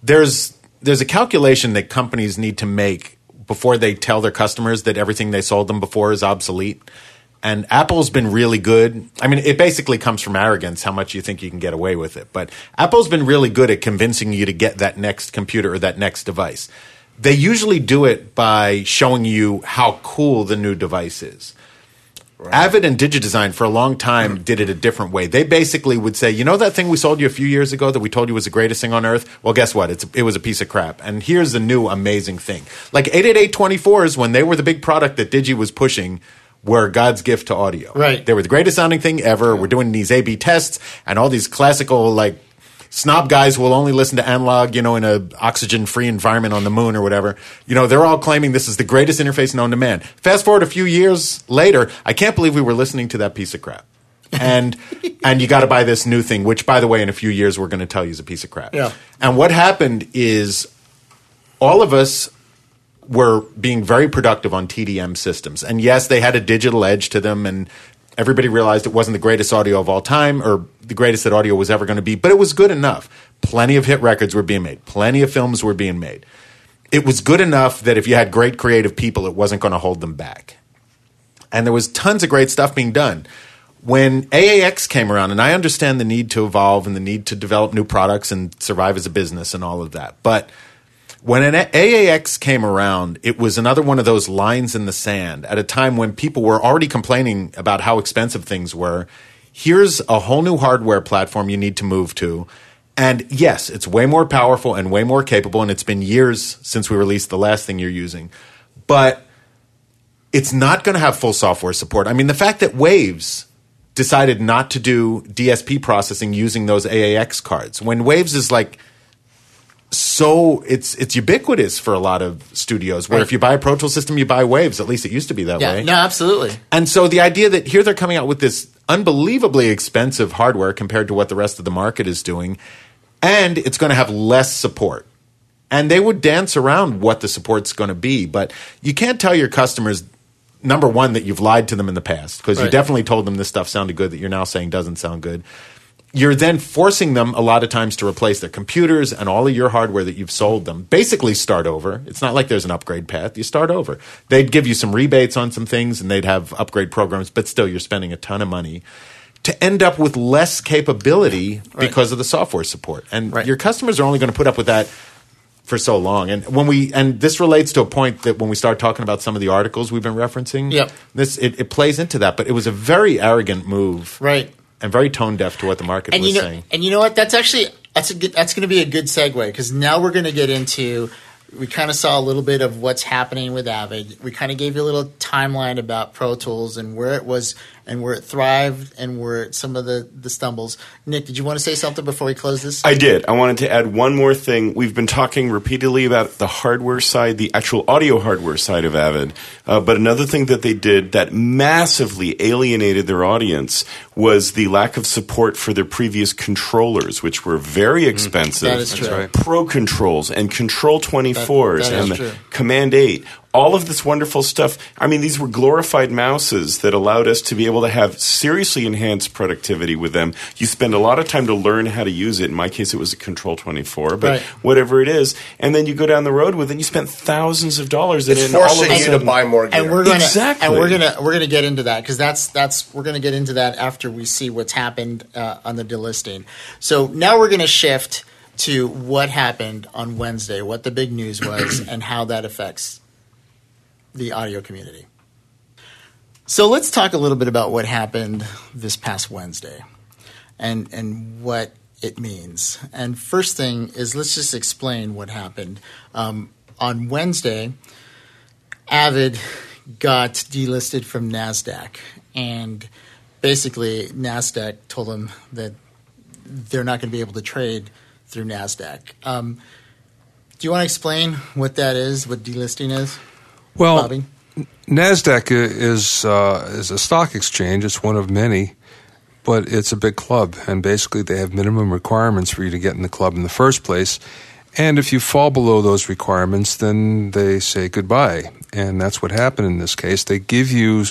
There's a calculation that companies need to make before they tell their customers that everything they sold them before is obsolete. And Apple's been really good. I mean, it basically comes from arrogance, how much you think you can get away with it. But Apple's been really good at convincing you to get that next computer or that next device. They usually do it by showing you how cool the new device is. Right. Avid and Digidesign for a long time did it a different way. They basically would say, you know that thing we sold you a few years ago that we told you was the greatest thing on earth? Well, guess what? It was a piece of crap. And here's the new amazing thing. Like 88824s, when they were the big product that Digi was pushing, were God's gift to audio. Right. They were the greatest sounding thing ever. Yeah. We're doing these A-B tests and all these classical like snob guys who will only listen to analog, you know, in an oxygen-free environment on the moon or whatever. You know, they're all claiming this is the greatest interface known to man. Fast forward a few years later, I can't believe we were listening to that piece of crap. And you got to buy this new thing, which, by the way, in a few years we're going to tell you is a piece of crap. Yeah. And what happened is all of us were being very productive on TDM systems. And, yes, they had a digital edge to them, and everybody realized it wasn't the greatest audio of all time or the greatest that audio was ever going to be, but it was good enough. Plenty of hit records were being made. Plenty of films were being made. It was good enough that if you had great creative people, it wasn't going to hold them back. And there was tons of great stuff being done. When AAX came around, and I understand the need to evolve and the need to develop new products and survive as a business and all of that, but when an AAX came around, it was another one of those lines in the sand at a time when people were already complaining about how expensive things were. Here's a whole new hardware platform you need to move to. And yes, it's way more powerful and way more capable, and it's been years since we released the last thing you're using. But it's not going to have full software support. I mean, the fact that Waves decided not to do DSP processing using those AAX cards, when Waves is like – so it's ubiquitous for a lot of studios where if you buy a Pro Tools system, you buy Waves. At least it used to be that way. No, absolutely. And so the idea that here they're coming out with this unbelievably expensive hardware compared to what the rest of the market is doing, and it's going to have less support. And they would dance around what the support's going to be. But you can't tell your customers, number one, that you've lied to them in the past because you definitely told them this stuff sounded good that you're now saying doesn't sound good. You're then forcing them a lot of times to replace their computers and all of your hardware that you've sold them. Basically start over. It's not like there's an upgrade path. You start over. They'd give you some rebates on some things and they'd have upgrade programs, but still you're spending a ton of money to end up with less capability because of the software support. And your customers are only going to put up with that for so long. And when we and this relates to a point that when we start talking about some of the articles we've been referencing, this it plays into that. But it was a very arrogant move. Right. And very tone deaf to what the market was saying. And you know what? That's actually that's going to be a good segue because now we're going to get into we kind of saw a little bit of what's happening with Avid. We kind of gave you a little timeline about Pro Tools and where it was and where it thrived and where it, some of the stumbles. Nick, did you want to say something before we close this? I did. I wanted to add one more thing. We've been talking repeatedly about the hardware side, the actual audio hardware side of Avid. But another thing that they did that massively alienated their audience was the lack of support for their previous controllers, which were very expensive. That is true. Pro Controls and Control 24s and the Command 8. All of this wonderful stuff. I mean, these were glorified mouses that allowed us to be able to have seriously enhanced productivity with them. You spend a lot of time to learn how to use it. In my case, it was a Control 24, but whatever it is. And then you go down the road with it, and you spend thousands of dollars. It's forcing you to buy more gear. And we're going to get into that because that's we're going to get into that after we see what's happened on the delisting. So now we're going to shift to what happened on Wednesday, what the big news was, and how that affects the audio community. So let's talk a little bit about what happened this past Wednesday and what it means. And first thing is let's just explain what happened. On Wednesday, Avid got delisted from NASDAQ. And basically NASDAQ told them that they're not going to be able to trade through NASDAQ. Do you want to explain what that is, what delisting is? Well, Bobby? NASDAQ is a stock exchange. It's one of many, but it's a big club, and basically they have minimum requirements for you to get in the club in the first place. And if you fall below those requirements, then they say goodbye. And that's what happened in this case. They give you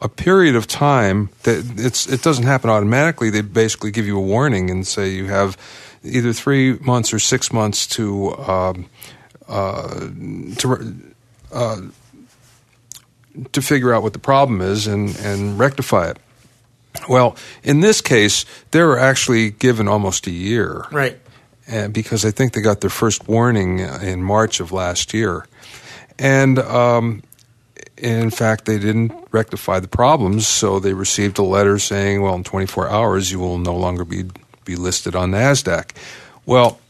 a period of time that it doesn't happen automatically. They basically give you a warning and say you have either 3 months or 6 months to figure out what the problem is and rectify it. Well, in this case, they were actually given almost a year. Right. And because I think they got their first warning in March of last year. And in fact, they didn't rectify the problems, so they received a letter saying, well, in 24 hours, you will no longer be listed on NASDAQ. Well,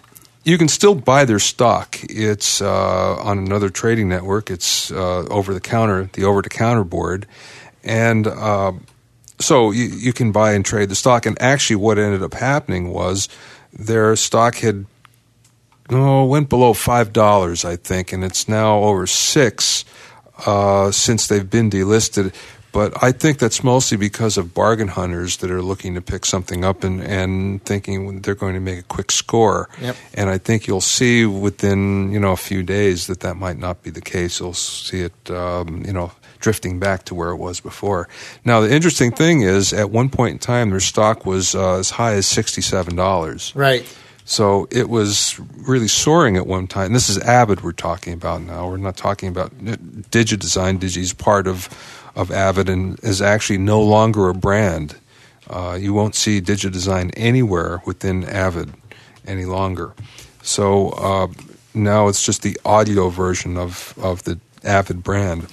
you can still buy their stock. It's on another trading network. It's over-the-counter board. And so you can buy and trade the stock. And actually what ended up happening was their stock had went below $5, I think, and it's now over $6 since they've been delisted. But I think that's mostly because of bargain hunters that are looking to pick something up and thinking they're going to make a quick score. Yep. And I think you'll see within a few days that might not be the case. You'll see it drifting back to where it was before. Now, the interesting thing is at one point in time, their stock was as high as $67. Right. So it was really soaring at one time. And this is Avid we're talking about now. We're not talking about Digidesign. Digi's part of Avid and is actually no longer a brand. You won't see Digidesign anywhere within Avid any longer. So now it's just the audio version of the Avid brand.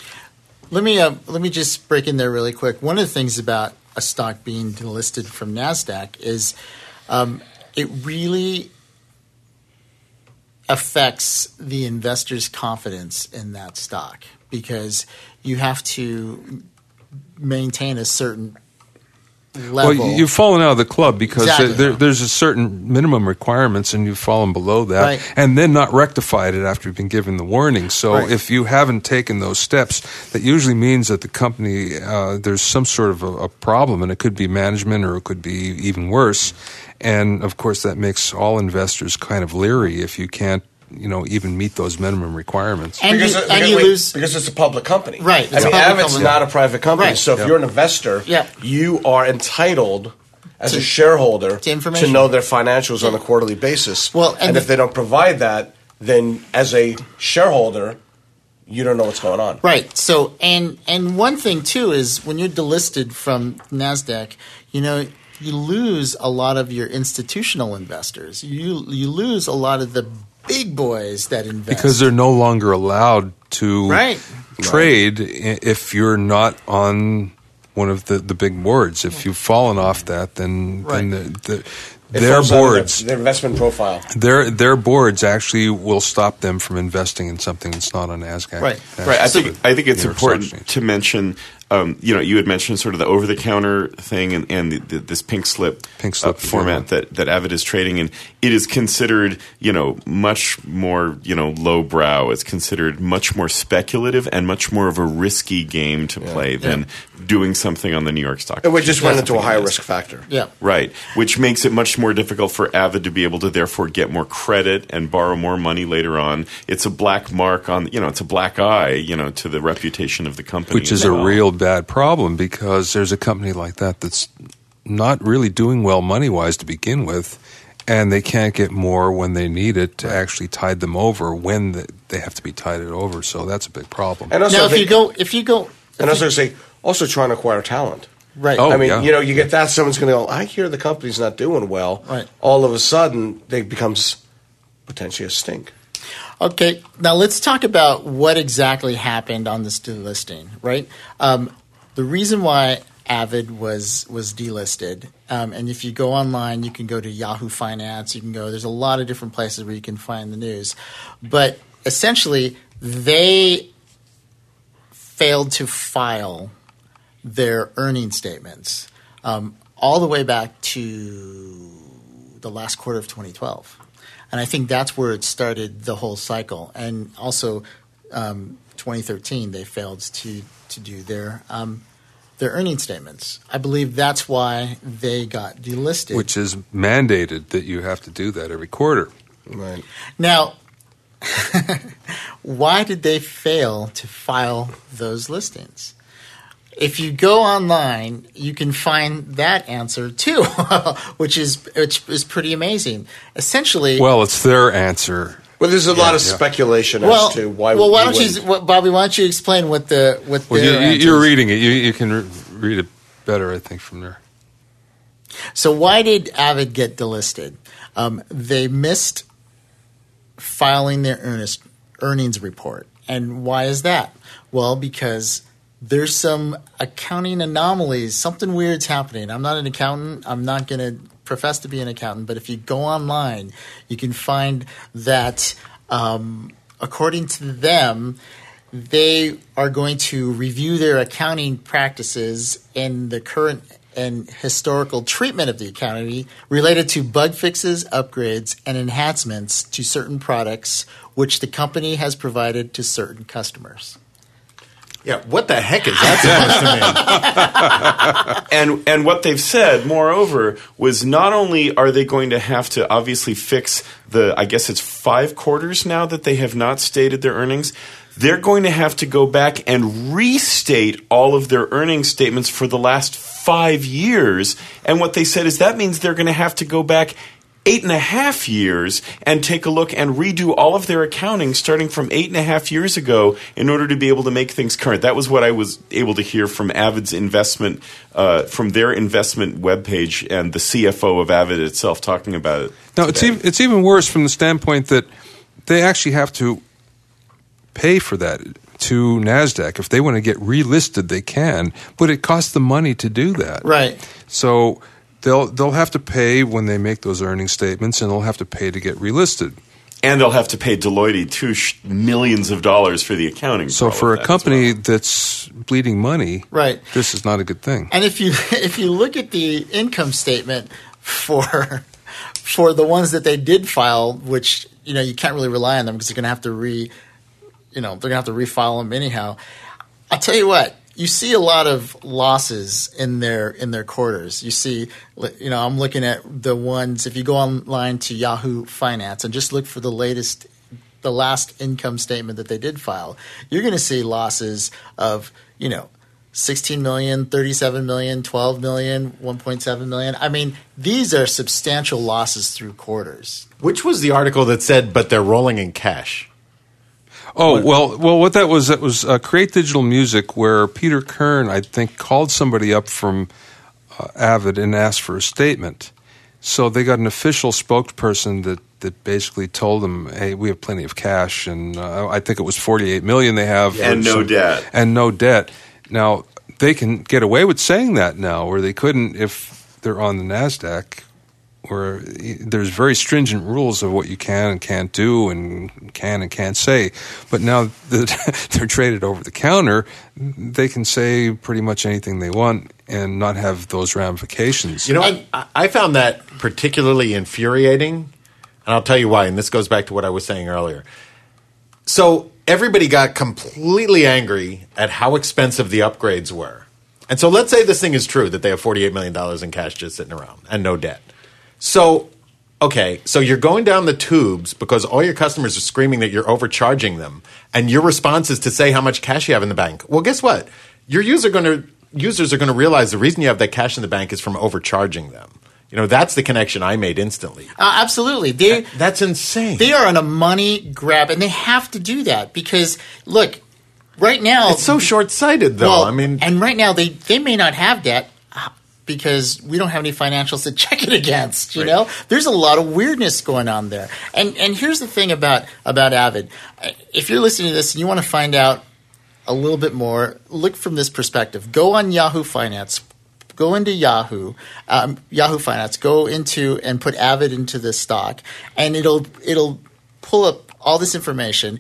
Let me just break in there really quick. One of the things about a stock being delisted from NASDAQ is it really affects the investor's confidence in that stock because you have to maintain a certain level. Well, you've fallen out of the club because exactly. There's a certain minimum requirements and you've fallen below that right. and then not rectified it after you've been given the warning. So right. if you haven't taken those steps, that usually means that the company, there's some sort of a problem, and it could be management or it could be even worse. And, of course, that makes all investors kind of leery if you can't even meet those minimum requirements. And because it's a public company. Right. It's Avid's not a private company. Right. So if you're an investor, you are entitled as a shareholder to know their financials on a quarterly basis. Well, and if they don't provide that, then as a shareholder, you don't know what's going on. Right. So and one thing, too, is when you're delisted from NASDAQ, you lose a lot of your institutional investors. You lose a lot of the big boys that invest. Because they're no longer allowed to trade if you're not on one of the big boards. If you've fallen off that, then their boards, their investment profile, their boards actually will stop them from investing in something that's not on NASDAQ. Right, right. I think it's important to mention. You had mentioned sort of the over-the-counter thing and this pink slip format that Avid is trading in. It is considered, much more, lowbrow. It's considered much more speculative and much more of a risky game to play than doing something on the New York Stock Exchange. It would just run into a high-risk factor. Yeah. Right, which makes it much more difficult for Avid to be able to therefore get more credit and borrow more money later on. It's a black mark on, it's a black eye, to the reputation of the company. Which is a real bad problem because there's a company like that that's not really doing well money-wise to begin with, and they can't get more when they need it to actually tide them over when they have to be tided over. So that's a big problem. And also, now, also trying to acquire talent. Right. Oh, you get that. Someone's going to go, I hear the company's not doing well. Right. All of a sudden, they becomes potentially a stink. Okay, now let's talk about what exactly happened on this delisting, right? The reason why Avid was delisted, and if you go online, you can go to Yahoo Finance, there's a lot of different places where you can find the news. But essentially, they failed to file their earnings statements all the way back to the last quarter of 2012. And I think that's where it started the whole cycle. And also 2013, they failed to do their earnings statements. I believe that's why they got delisted. Which is mandated that you have to do that every quarter. Right. Now, why did they fail to file those listings? If you go online, you can find that answer too, which is pretty amazing. Essentially, well, it's their answer. Well, there's a lot of speculation as to why. Well, why don't you, Bobby? Why don't you explain what you're reading it. You can read it better, I think, from there. So, why did Avid get delisted? They missed filing their earnings report, and why is that? Well, because there's some accounting anomalies. Something weird's happening. I'm not an accountant. I'm not going to profess to be an accountant. But if you go online, you can find that according to them, they are going to review their accounting practices in the current and historical treatment of the economy related to bug fixes, upgrades, and enhancements to certain products which the company has provided to certain customers. Yeah, what the heck is that supposed to mean? And what they've said, moreover, was not only are they going to have to obviously fix the, I guess it's 5 quarters now that they have not stated their earnings, they're going to have to go back and restate all of their earnings statements for the last 5 years. And what they said is that means they're going to have to go back 8.5 years and take a look and redo all of their accounting starting from 8.5 years ago in order to be able to make things current. That was what I was able to hear from Avid's investment, from their investment webpage and the CFO of Avid itself talking about it. No, it's even worse from the standpoint that they actually have to pay for that to NASDAQ. If they want to get relisted, they can, but it costs them money to do that. Right. So They'll have to pay when they make those earnings statements, and they'll have to pay to get relisted. And they'll have to pay Deloitte millions of dollars for the accounting. So for a company that's bleeding money, right, this is not a good thing. And if you look at the income statement for the ones that they did file, which you can't really rely on them because they're going to have to they're going to have to refile them anyhow. I'll tell you what. You see a lot of losses in their quarters. You see, I'm looking at the ones. If you go online to Yahoo Finance and just look for the last income statement that they did file, you're going to see losses of $16 million, $37 million, $12 million, $1.7 million. I mean, these are substantial losses through quarters. Which was the article that said, "But they're rolling in cash." Oh, well, what that was Create Digital Music, where Peter Kern, I think, called somebody up from Avid and asked for a statement. So they got an official spokesperson that basically told them, hey, we have plenty of cash, and I think it was $48 million they have. And no debt. And no debt. Now, they can get away with saying that now, or they couldn't if they're on the NASDAQ. Where there's very stringent rules of what you can and can't do and can't say. But now that they're traded over the counter, they can say pretty much anything they want and not have those ramifications. I found that particularly infuriating, and I'll tell you why. And this goes back to what I was saying earlier. So everybody got completely angry at how expensive the upgrades were. And so let's say this thing is true, that they have $48 million in cash just sitting around and no debt. So, okay, so you're going down the tubes because all your customers are screaming that you're overcharging them, and your response is to say how much cash you have in the bank. Well, guess what? Your users are going to realize the reason you have that cash in the bank is from overcharging them. That's the connection I made instantly. Absolutely. That's insane. They are on a money grab, and they have to do that because, look, right now – it's so short-sighted, though. Well, and right now they may not have debt, because we don't have any financials to check it against, you know? There's a lot of weirdness going on there. And here's the thing about Avid. If you're listening to this and you want to find out a little bit more, look from this perspective. Go on Yahoo Finance. Go into Yahoo Finance. Go into and put Avid into this stock, and it'll pull up all this information.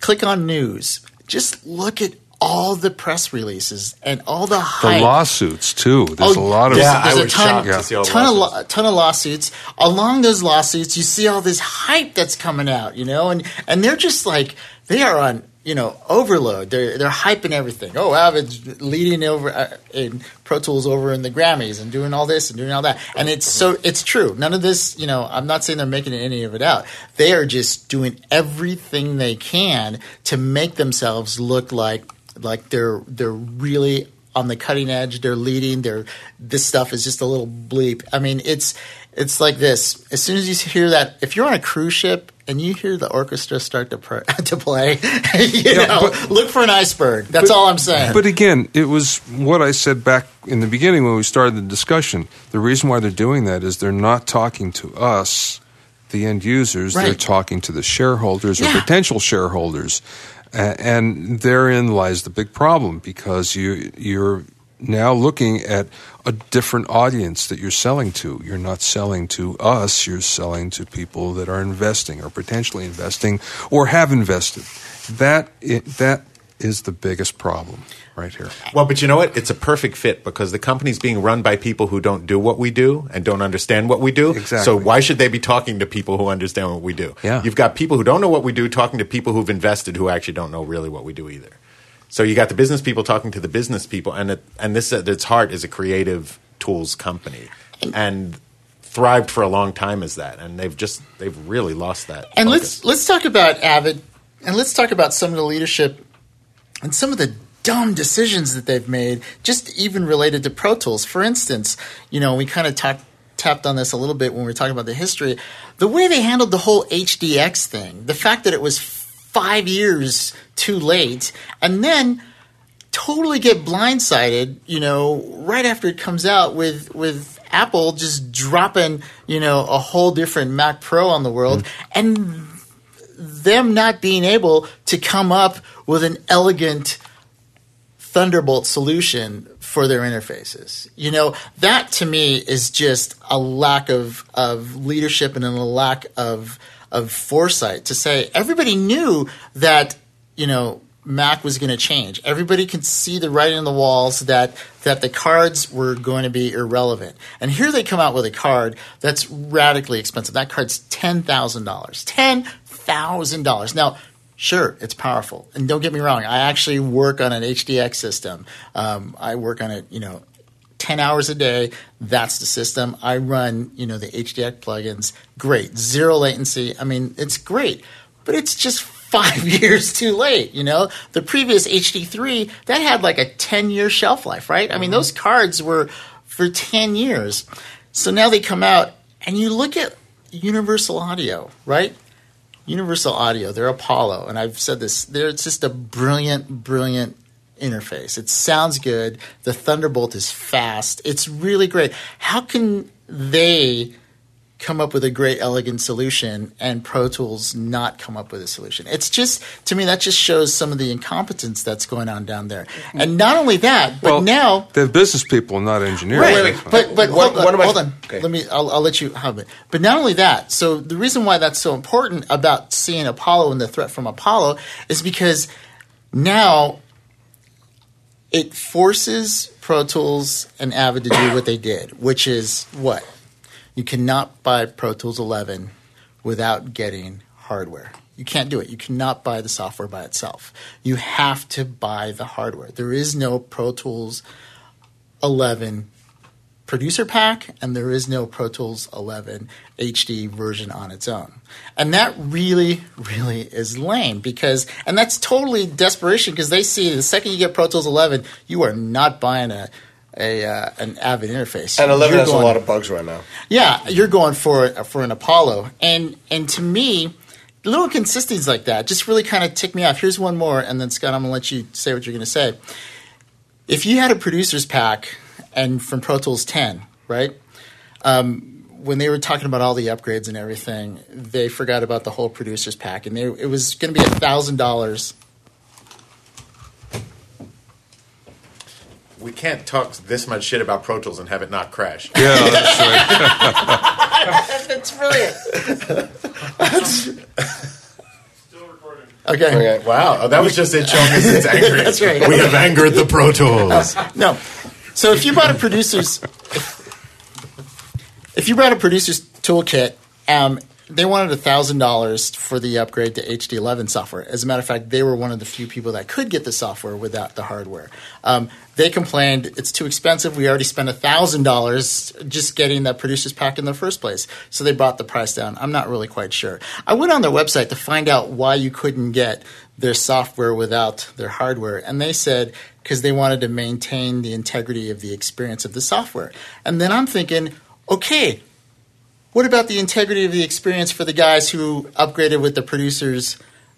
Click on news. Just look at all the press releases and all the hype. The lawsuits, too. There's a lot of There's a ton of lawsuits. Along those lawsuits, you see all this hype that's coming out, you know, and they're just like – they are on, you know, overload. They're hyping everything. Oh, Avid's leading over in Pro Tools over in the Grammys and doing all this and doing all that. And it's so – it's true. None of this – you know, I'm not saying they're making any of it out. They are just doing everything they can to make themselves look like they're really on the cutting edge. They're leading. This stuff is just a little bleep. I mean, it's like this. As soon as you hear that, if you're on a cruise ship and you hear the orchestra start to play, you know, look for an iceberg. That's all I'm saying. But again, it was what I said back in the beginning when we started the discussion. The reason why they're doing that is they're not talking to us, the end users. Right. They're talking to the shareholders or potential shareholders. And therein lies the big problem, because you're now looking at a different audience that you're selling to. You're not selling to us. You're selling to people that are investing or potentially investing or have invested. That is the biggest problem right here. Well, but you know what? It's a perfect fit, because the company's being run by people who don't do what we do and don't understand what we do. Exactly. So why should they be talking to people who understand what we do? Yeah. You've got people who don't know what we do talking to people who've invested who actually don't know really what we do either. So you got the business people talking to the business people, and this at its heart is a creative tools company. And thrived for a long time as that, and they've really lost that. And focus. Let's talk about Avid, and let's talk about some of the leadership and some of the dumb decisions that they've made, just even related to Pro Tools. For instance, you know, we kind of tapped on this a little bit when we were talking about the history. The way they handled the whole HDX thing, the fact that it was 5 years too late, and then totally get blindsided, you know, right after it comes out with Apple just dropping, you know, a whole different Mac Pro on the world, and them not being able to come up with an elegant Thunderbolt solution for their interfaces. You know, that to me is just a lack of leadership and a lack of foresight to say everybody knew that, you know, Mac was going to change. Everybody could see the writing on the walls that the cards were going to be irrelevant. And here they come out with a card that's radically expensive. That card's $10,000. $10,000. Now, sure, it's powerful. And don't get me wrong. I actually work on an HDX system. I work on it, you know, 10 hours a day. That's the system. I run, you know, the HDX plugins. Great. Zero latency. I mean, it's great. But it's just 5 years too late, you know? The previous HD3, that had like a 10-year shelf life, right? I mean, those cards were for 10 years. So now they come out, and you look at Universal Audio, right? Universal Audio, they're Apollo, and I've said this. It's just a brilliant, brilliant interface. It sounds good. The Thunderbolt is fast. It's really great. How can they come up with a great, elegant solution and Pro Tools not come up with a solution? It's just, to me, that just shows some of the incompetence that's going on down there. And not only that, but now they're business people, not engineers. Right. But hold on. Okay. I'll let you have it. But not only that. So the reason why that's so important about seeing Apollo and the threat from Apollo is because now it forces Pro Tools and Avid to do what they did, which is what? You cannot buy Pro Tools 11 without getting hardware. You can't do it. You cannot buy the software by itself. You have to buy the hardware. There is no Pro Tools 11 producer pack, and there is no Pro Tools 11 HD version on its own. And that really, really is lame, because – and that's totally desperation, because they see the second you get Pro Tools 11, you are not buying an Avid interface. And 11 has a lot of bugs right now. Yeah, you're going for an Apollo. And to me, little inconsistencies like that just really kind of tick me off. Here's one more, and then, Scott, I'm going to let you say what you're going to say. If you had a producer's pack and from Pro Tools 10, right, when they were talking about all the upgrades and everything, they forgot about the whole producer's pack, and it was going to be $1,000. We can't talk this much shit about Pro Tools and have it not crash. Yeah, that's right. That's brilliant. Still recording. Okay. Okay. Wow. That was just it showing us it's angry. That's right. We have angered the Pro Tools. No. So if you bought a producer's toolkit, they wanted $1,000 for the upgrade to HD11 software. As a matter of fact, they were one of the few people that could get the software without the hardware. They complained, it's too expensive. We already spent $1,000 just getting that producer's pack in the first place. So they brought the price down. I'm not really quite sure. I went on their website to find out why you couldn't get their software without their hardware. And they said because they wanted to maintain the integrity of the experience of the software. And then I'm thinking, okay, what about the integrity of the experience for the guys who upgraded with the producer's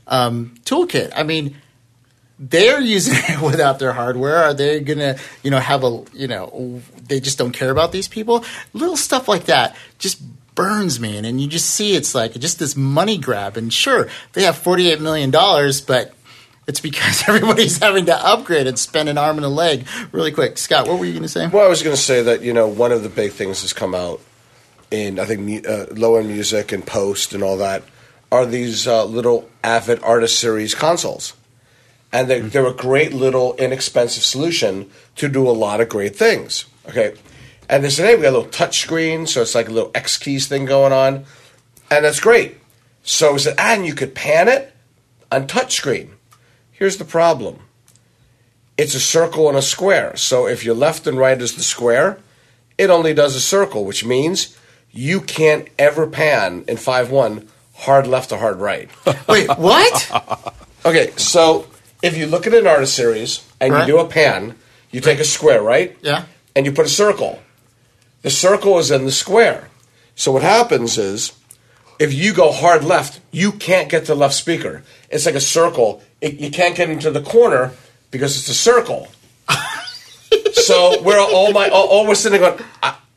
toolkit? I mean, they're using it without their hardware. Are they going to, have a, they just don't care about these people? Little stuff like that just burns me. And you just see it's like just this money grab. And sure, they have $48 million, but it's because everybody's having to upgrade and spend an arm and a leg really quick. Scott, what were you going to say? Well, I was going to say that, one of the big things that's come out in, I think, low-end music and post and all that, are these little Avid Artist Series consoles. And they're a great little inexpensive solution to do a lot of great things. Okay. And they said, hey, we got a little touch screen, so it's like a little X keys thing going on. And that's great. So we said, and you could pan it on touch screen. Here's the problem. It's a circle and a square. So if your left and right is the square, it only does a circle, which means you can't ever pan in 5.1 hard left to hard right. Wait, what? Okay, so if you look at an artist series and you do a pan, you take a square, right? Yeah. And you put a circle. The circle is in the square. So what happens is if you go hard left, you can't get to the left speaker. It's like a circle. You can't get into the corner because it's a circle. So we're all sitting there going,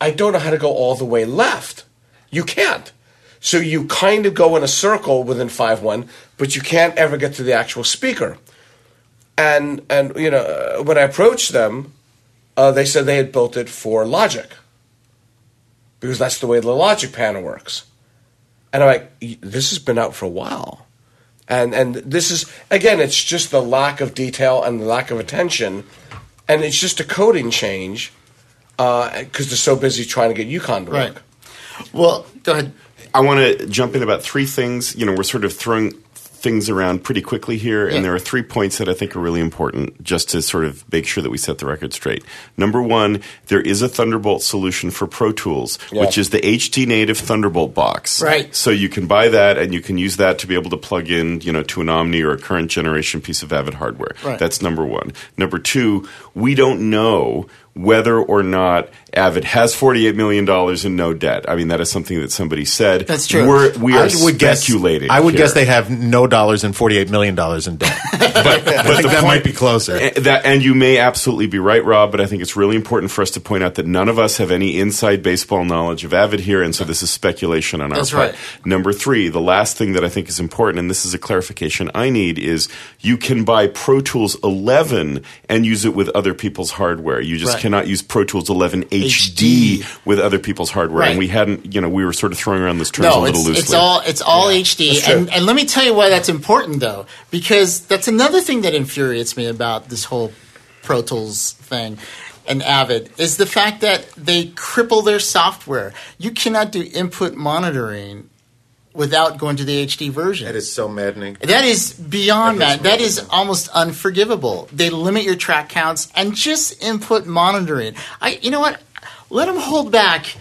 I don't know how to go all the way left. You can't. So you kind of go in a circle within 5.1, but you can't ever get to the actual speaker. And when I approached them, they said they had built it for Logic because that's the way the Logic panel works. And I'm like, this has been out for a while. And this is, again, it's just the lack of detail and the lack of attention. And it's just a coding change. Because they're so busy trying to get UConn to work. Right. Well, go ahead. I want to jump in about three things. We're sort of throwing things around pretty quickly here, and there are 3 points that I think are really important just to sort of make sure that we set the record straight. Number one, there is a Thunderbolt solution for Pro Tools, which is the HD native Thunderbolt box. Right. So you can buy that, and you can use that to be able to plug in, to an Omni or a current generation piece of Avid hardware. Right. That's number one. Number two, we don't know whether or not Avid has $48 million in no debt. I mean, that is something that somebody said. That's true. We are speculating. I would guess they have no dollars and $48 million in debt. but that might be closer. And you may absolutely be right, Rob, but I think it's really important for us to point out that none of us have any inside baseball knowledge of Avid here, and so this is speculation on our part. Right. Number three, the last thing that I think is important, and this is a clarification I need, is you can buy Pro Tools 11 and use it with other people's hardware. You just cannot use Pro Tools 11 HD with other people's hardware, and we hadn't, we were sort of throwing around this term a little loosely. It's all HD, and let me tell you why that's important, though, because that's another thing that infuriates me about this whole Pro Tools thing and Avid is the fact that they cripple their software. You cannot do input monitoring without going to the HD version. That is so maddening. That is beyond that. That is almost unforgivable. They limit your track counts and just input monitoring. You know what? Let them hold back,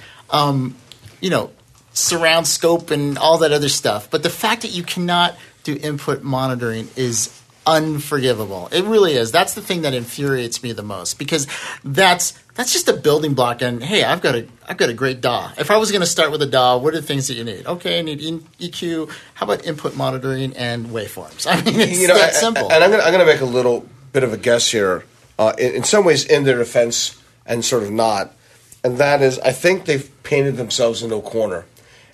surround scope and all that other stuff. But the fact that you cannot do input monitoring is unforgivable. It really is. That's the thing that infuriates me the most because that's just a building block. And hey, I've got a great DAW. If I was going to start with a DAW, what are the things that you need? Okay, I need EQ. How about input monitoring and waveforms? I mean, it's that simple. And I'm going to make a little bit of a guess here. In some ways, in their defense, and sort of not. And that is, I think they've painted themselves into a corner.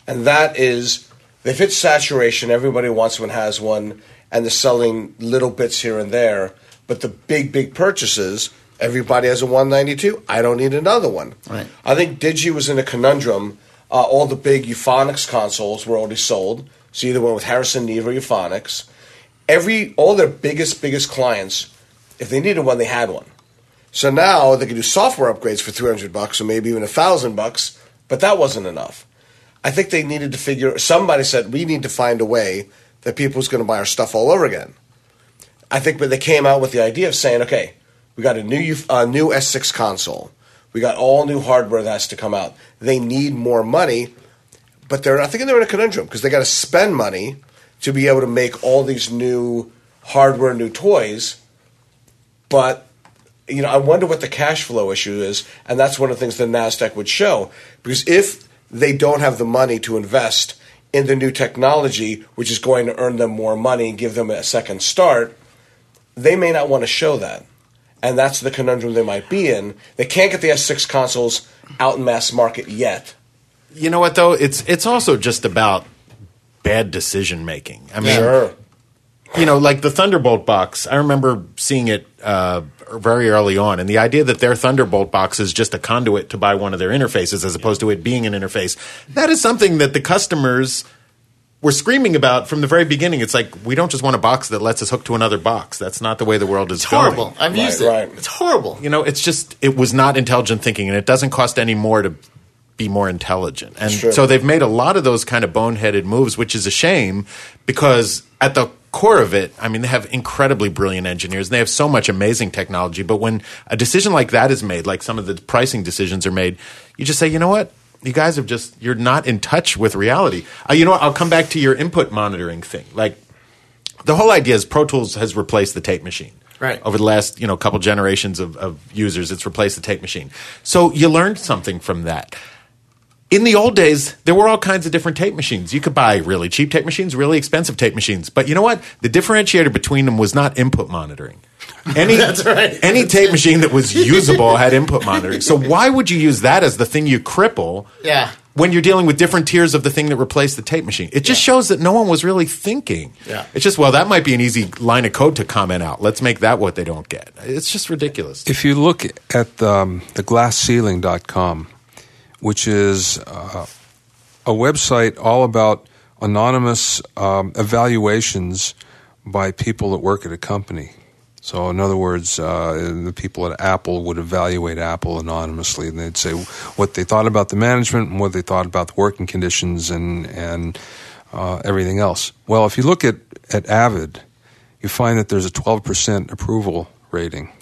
And that is, they've hit saturation. Everybody wants one, has one, and they're selling little bits here and there. But the big, big purchases. Everybody has a 192. I don't need another one. Right. I think Digi was in a conundrum. All the big Euphonix consoles were already sold. So either went with Harrison Neve or Euphonix. all their biggest clients, if they needed one, they had one. So now they could do software upgrades for $300 or maybe even $1,000, but that wasn't enough. I think they needed to figure. Somebody said we need to find a way that people's going to buy our stuff all over again. I think, but they came out with the idea of saying, okay, we got a new S6 console, we got all new hardware that has to come out. They need more money, but they're. I think they're in a conundrum because they got to spend money to be able to make all these new hardware, new toys, but. You know, I wonder what the cash flow issue is, and that's one of the things the NASDAQ would show. Because if they don't have the money to invest in the new technology, which is going to earn them more money and give them a second start, they may not want to show that. And that's the conundrum they might be in. They can't get the S6 consoles out in mass market yet. You know what, though? It's also just about bad decision-making. I mean, sure. You know, like the Thunderbolt box, I remember seeing it very early on, and the idea that their Thunderbolt box is just a conduit to buy one of their interfaces as opposed to it being an interface, that is something that the customers were screaming about from the very beginning. It's like, we don't just want a box that lets us hook to another box. That's not the way the world is going. It's horrible. I've used it. It's horrible. You know, it's just – it was not intelligent thinking, and it doesn't cost any more to be more intelligent. And so they've made a lot of those kind of boneheaded moves, which is a shame because at the – core of it, I mean, they have incredibly brilliant engineers and they have so much amazing technology. But when a decision like that is made, like some of the pricing decisions are made, you just say, you know what? You guys have just, you're not in touch with reality. You know what? I'll come back to your input monitoring thing. Like, the whole idea is Pro Tools has replaced the tape machine. Right. Over the last, couple generations of users, it's replaced the tape machine. So you learned something from that. In the old days, there were all kinds of different tape machines. You could buy really cheap tape machines, really expensive tape machines. But you know what? The differentiator between them was not input monitoring. That's right. Any tape machine that was usable had input monitoring. So why would you use that as the thing you cripple when you're dealing with different tiers of the thing that replaced the tape machine? It just shows that no one was really thinking. Yeah. It's just, well, that might be an easy line of code to comment out. Let's make that what they don't get. It's just ridiculous. If you look at the glassceiling.com, which is a website all about anonymous evaluations by people that work at a company. So, in other words, the people at Apple would evaluate Apple anonymously, and they'd say what they thought about the management and what they thought about the working conditions and everything else. Well, if you look at Avid, you find that there's a 12% approval rating.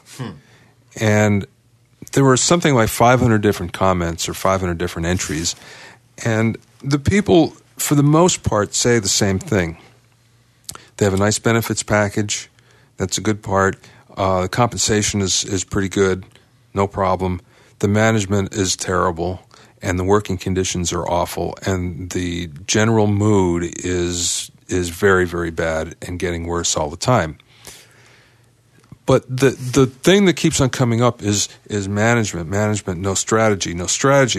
And there were something like 500 different comments or 500 different entries, and the people, for the most part, say the same thing. They have a nice benefits package. That's a good part. The compensation is pretty good, no problem. The management is terrible, and the working conditions are awful, and the general mood is very, very bad and getting worse all the time. But the thing that keeps on coming up is management, no strategy,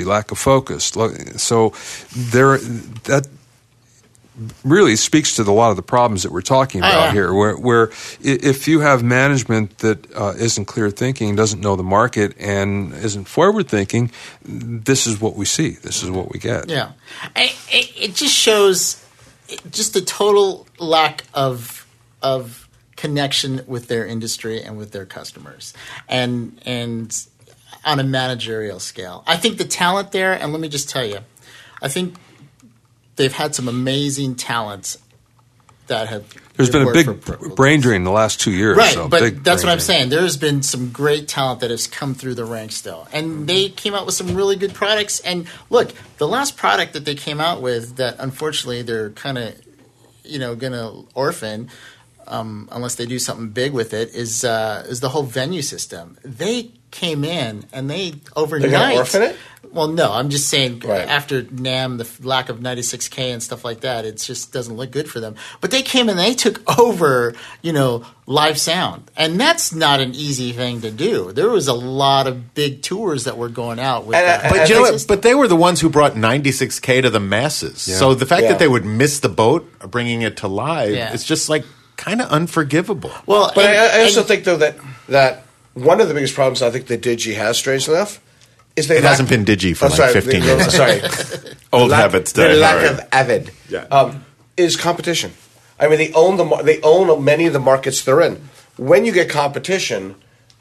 lack of focus. So that really speaks to a lot of the problems that we're talking about here, where if you have management that isn't clear thinking, doesn't know the market, and isn't forward thinking, this is what we see. This is what we get. Yeah. It just shows just the total lack of connection with their industry and with their customers, and on a managerial scale. I think the talent there, and let me just tell you, I think they've had some amazing talents that have – There's been a big brain drain the last 2 years. Right, so but that's what I'm saying. There's been some great talent that has come through the ranks though, and they came out with some really good products. And look, the last product that they came out with that unfortunately they're kind of going to orphan – unless they do something big with it, is the whole venue system. They came in and they overnight – They're going to orphan it? Well, no. I'm just saying after NAMM, the lack of 96K and stuff like that, it just doesn't look good for them. But they came and they took over, live sound. And that's not an easy thing to do. There was a lot of big tours that were going out with that. But, but they were the ones who brought 96K to the masses. Yeah. So the fact that they would miss the boat bringing it to live, it's just like – kind of unforgivable. Well, but I also think, though, that one of the biggest problems I think that Digi has, strangely enough, is they – It hasn't been Digi for 15 years. Old habits. The lack of Avid is competition. I mean, they own many of the markets they're in. When you get competition,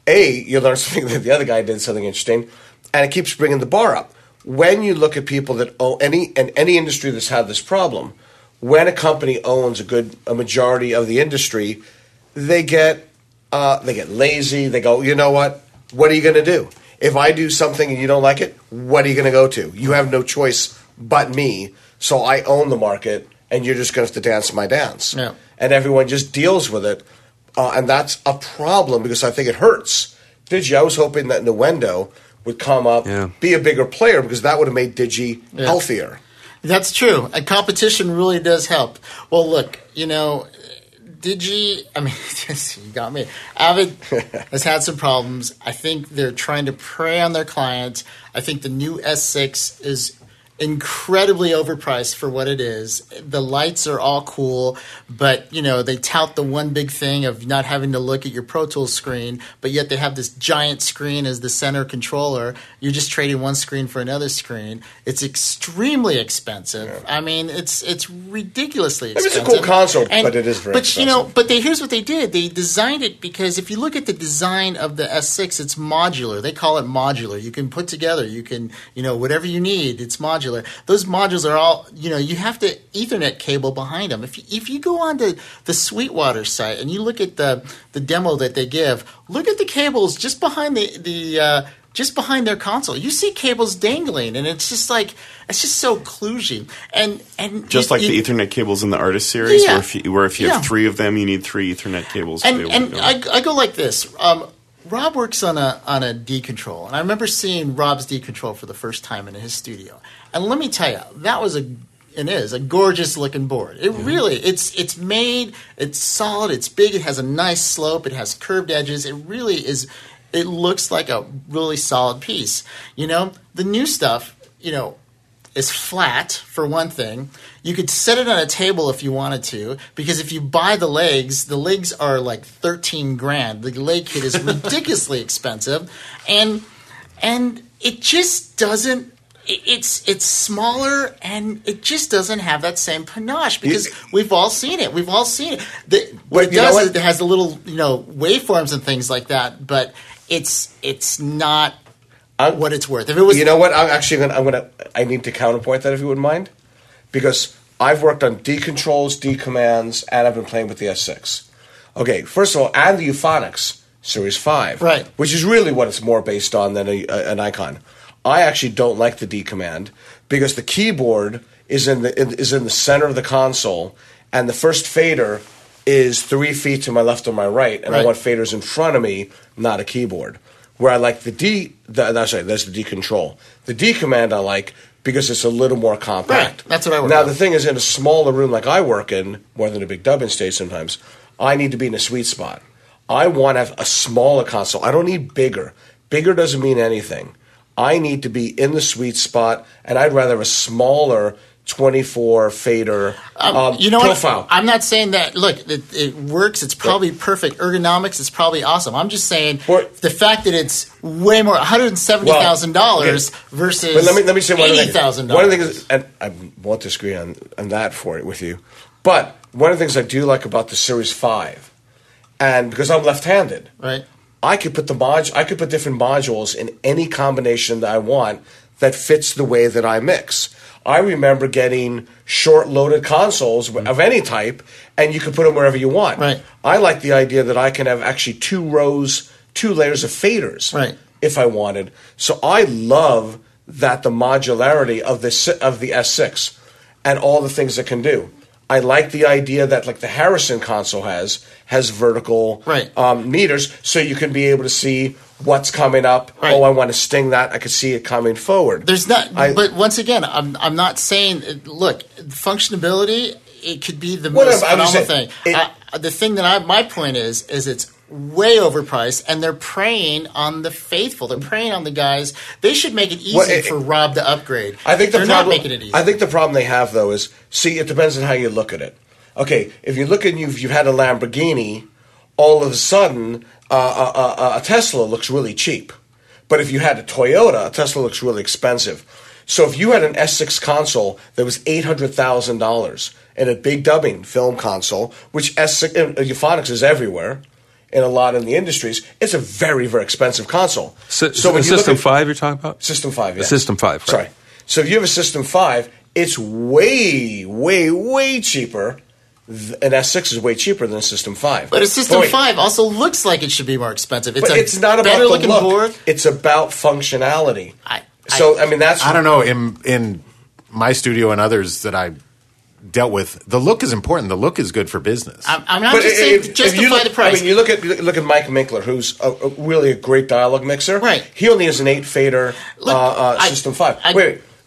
A, you learn something that the other guy did, something interesting, and it keeps bringing the bar up. When you look at people that own any industry that's had this problem, when a company owns a majority of the industry, they get lazy. They go, you know what? What are you going to do? If I do something and you don't like it, what are you going to go to? You have no choice but me, so I own the market, and you're just going to have to dance my dance. Yeah. And everyone just deals with it, and that's a problem because I think it hurts. Digi, I was hoping that Nuendo would come up, be a bigger player because that would have made Digi healthier. That's true. And competition really does help. Well, look, you know, Digi, I mean, you got me. Avid has had some problems. I think they're trying to prey on their clients. I think the new S6 is incredibly overpriced for what it is. The lights are all cool, but, you know, they tout the one big thing of not having to look at your Pro Tools screen, but yet they have this giant screen as the center controller. You're just trading one screen for another screen. It's extremely expensive. Yeah. I mean, it's ridiculously expensive. It's a cool console, but it is very expensive. You know, here's what they did. They designed it because if you look at the design of the S6, it's modular. They call it modular. You can put together, you can, you know, whatever you need, it's modular. Those modules are all, you know, you have to Ethernet cable behind them. If you go on to the Sweetwater site and you look at the demo that they give, look at the cables just behind just behind their console. You see cables dangling, and it's just like it's just so kludgy. And just the Ethernet cables in the Artist series, where if you have three of them, you need three Ethernet cables. And I go like this. Rob works on a D-Control, and I remember seeing Rob's D-Control for the first time in his studio. And let me tell you, that was is a gorgeous looking board. It's made, it's solid, it's big, it has a nice slope, it has curved edges. It really is. It looks like a really solid piece. You know, the new stuff, you know, is flat for one thing. You could set it on a table if you wanted to, because if you buy the legs are like $13,000. The leg kit is ridiculously expensive, and it just doesn't. It's smaller, and it just doesn't have that same panache because we've all seen it. It has the little waveforms and things like that, but it's not what it's worth. If it was, you know what? I need to counterpoint that if you wouldn't mind, because I've worked on D controls, D commands, and I've been playing with the S6. Okay, first of all, and the Euphonix Series 5, right? Which is really what it's more based on than an icon. I actually don't like the D command because the keyboard is in the center of the console, and the first fader is 3 feet to my left or my right, and I want faders in front of me, not a keyboard. Where I like that's the D control. The D command I like because it's a little more compact. Right. That's what I work on. Now, the thing is, in a smaller room like I work in, more than a big dubbing stage sometimes, I need to be in a sweet spot. I want to have a smaller console. I don't need bigger. Bigger doesn't mean anything. I need to be in the sweet spot, and I'd rather have a smaller 24 fader profile. I'm not saying that. Look, it works. It's probably perfect. Ergonomics is probably awesome. I'm just saying the fact that it's way more $170,000 versus let me say $80,000. One of the things, and I won't disagree on that with you, but one of the things I do like about the Series 5, and because I'm left-handed, right? I could put different modules in any combination that I want that fits the way that I mix. I remember getting short-loaded consoles of any type, and you could put them wherever you want. Right. I like the idea that I can have actually two layers of faders if I wanted. So I love that the modularity of the S6 and all the things it can do. I like the idea that, like the Harrison console has vertical meters, so you can be able to see what's coming up. Right. Oh, I want to sting that. I could see it coming forward. But once again, I'm not saying. Look, functionality. It could be the most phenomenal thing. The thing that my point is it's way overpriced, and they're preying on the faithful. They're preying on the guys. They should make it easy for Rob to upgrade. I think they're not making it easy. I think the problem they have, though, is, see, it depends on how you look at it. Okay, if you look and you've had a Lamborghini, all of a sudden a Tesla looks really cheap. But if you had a Toyota, a Tesla looks really expensive. So if you had an S6 console that was $800,000 and a big dubbing film console, which S6 Euphonix is everywhere in a lot of the industries, it's a very, very expensive console. So when System 5 you're talking about? System 5, yeah. System 5, right. Sorry. So if you have a System 5, it's way, way, way cheaper. An S6 is way cheaper than a System 5. But a System 5 also looks like it should be more expensive. It's, but it's not about the look. Board. It's about functionality. I mean, that's... I don't know. In my studio and others that I dealt with, the look is important. The look is good for business. I'm not just saying justify the price. I mean, you look at Mike Minkler, who's really a great dialogue mixer. Right. He only has an 8-fader System 5.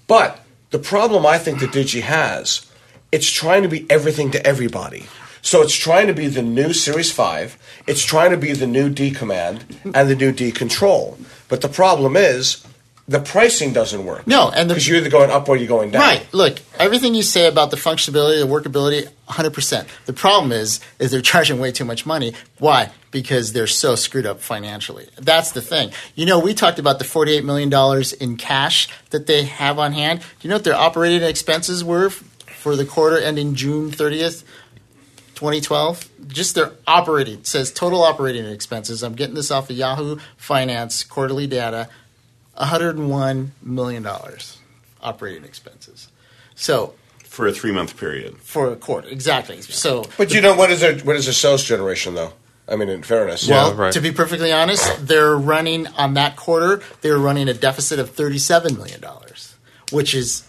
But the problem I think that Digi has... It's trying to be everything to everybody. So it's trying to be the new Series 5. It's trying to be the new D command and the new D control. But the problem is the pricing doesn't work. No. Because you're either going up or you're going down. Right. Look, everything you say about the functionality, the workability, 100%. The problem is they're charging way too much money. Why? Because they're so screwed up financially. That's the thing. You know, we talked about the $48 million in cash that they have on hand. Do you know what their operating expenses were for the quarter ending June 30th, 2012, just their operating, it says total operating expenses. I'm getting this off of Yahoo Finance quarterly data, $101 million operating expenses. So for a 3-month period, for a quarter, exactly. So, but you know what is their sales generation though? I mean, in fairness, to be perfectly honest, they're running on that quarter. They're running a deficit of $37 million, which is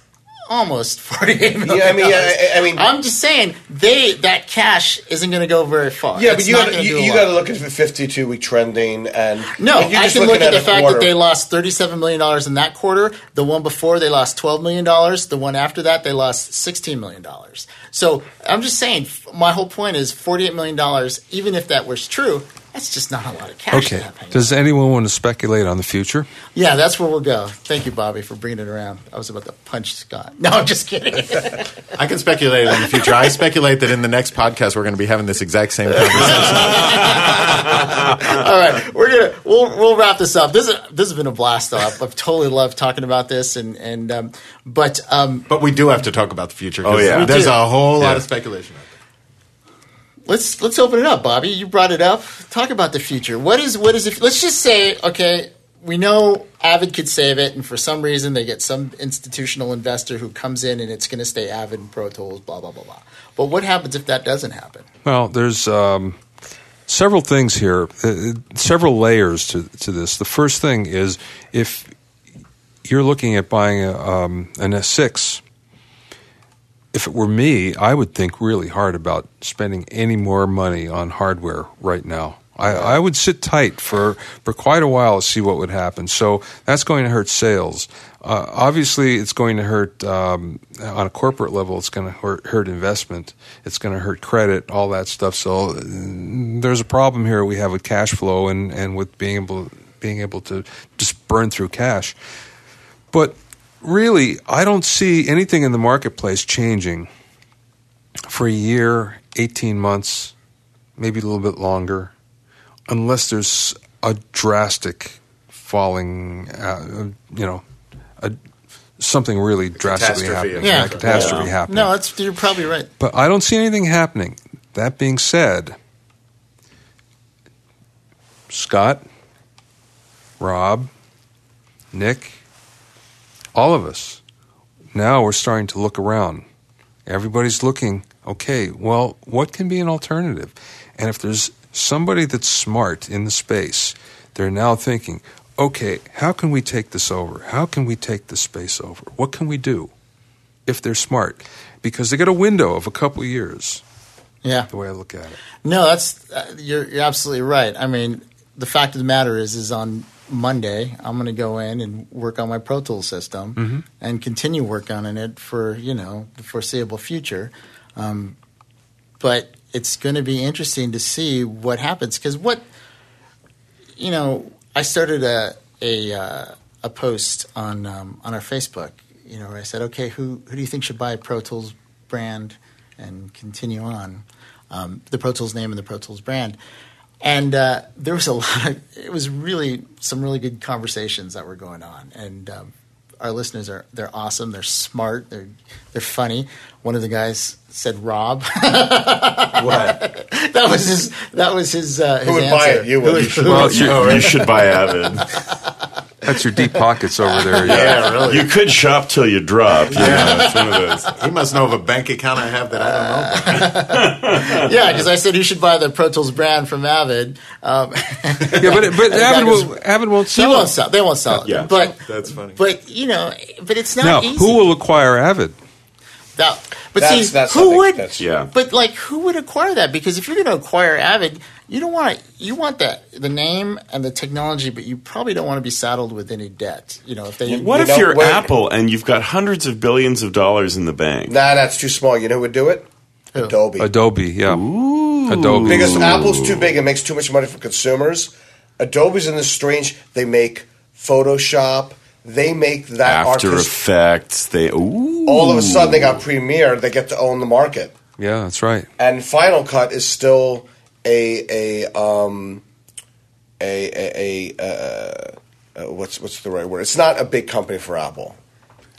almost $48 million. I mean, I'm just saying that cash isn't going to go very far. Yeah, it's but you got to look at the 52-week trending and I can look at the fact that they lost $37 million in that quarter. The one before they lost $12 million. The one after that they lost $16 million. So I'm just saying, my whole point is $48 million. Even if that was true, that's just not a lot of cash. Okay. Does anyone want to speculate on the future? Yeah, that's where we'll go. Thank you, Bobby, for bringing it around. I was about to punch Scott. No, I'm just kidding. I can speculate on the future. I speculate that in the next podcast we're going to be having this exact same conversation. All right, we'll wrap this up. This has been a blast off. I've totally loved talking about this, but we do have to talk about the future. Oh yeah, there's a whole lot of speculation out there. Let's open it up, Bobby. You brought it up. Talk about the future. What is it? Let's just say, okay, we know Avid could save it, and for some reason they get some institutional investor who comes in and it's going to stay Avid and Pro Tools, blah, blah, blah, blah. But what happens if that doesn't happen? Well, there's several things here, several layers to this. The first thing is if you're looking at buying an S6, if it were me, I would think really hard about spending any more money on hardware right now. I would sit tight for quite a while to see what would happen. So that's going to hurt sales. Obviously, it's going to hurt on a corporate level. It's going to hurt investment. It's going to hurt credit, all that stuff. So there's a problem here we have with cash flow and with being able to just burn through cash. But really, I don't see anything in the marketplace changing for a year, 18 months, maybe a little bit longer, unless there's a drastic falling, something really drastically happening. Yeah. Catastrophe happening. No, you're probably right. But I don't see anything happening. That being said, Scott, Rob, Nick, all of us, now we're starting to look around. Everybody's looking, okay, well, what can be an alternative? And if there's somebody that's smart in the space, they're now thinking, okay, how can we take this over? How can we take this space over? What can we do if they're smart? Because they got a window of a couple of years. Yeah. The way I look at it. No, that's you're absolutely right. I mean, the fact of the matter is on Monday, I'm going to go in and work on my Pro Tools system and continue work on it for, the foreseeable future. But it's going to be interesting to see what happens because I started a post on our Facebook, where I said, okay, who do you think should buy a Pro Tools brand and continue on the Pro Tools name and the Pro Tools brand? And there was a lot of – it was really some really good conversations that were going on. And our listeners are, they're awesome, they're smart, they're funny. One of the guys said Rob. What? That was his Who would answer. Buy it? You would. You should buy Avid. That's your deep pockets over there. Yeah, really. You could shop till you drop. Yeah, it's one of those. He must know of a bank account I have that I don't know. Yeah, because I said you should buy the Pro Tools brand from Avid. But Avid won't sell. He won't sell. They won't sell it. Yeah, but that's funny. But you know, but it's not easy. Who will acquire Avid? But like, who would acquire that? Because if you're going to acquire Avid, you don't want to, you want the name and the technology, but you probably don't want to be saddled with any debt. You know, if they you're Apple and you've got hundreds of billions of dollars in the bank? Nah, that's too small. You know who would do it? Who? Adobe, yeah. Ooh. Adobe, because Apple's too big. It makes too much money for consumers. Adobe's in this strange. They make Photoshop. They make that After Effects. They all of a sudden they got Premiere. They get to own the market. Yeah, that's right. And Final Cut is still what's the right word? It's not a big company for Apple.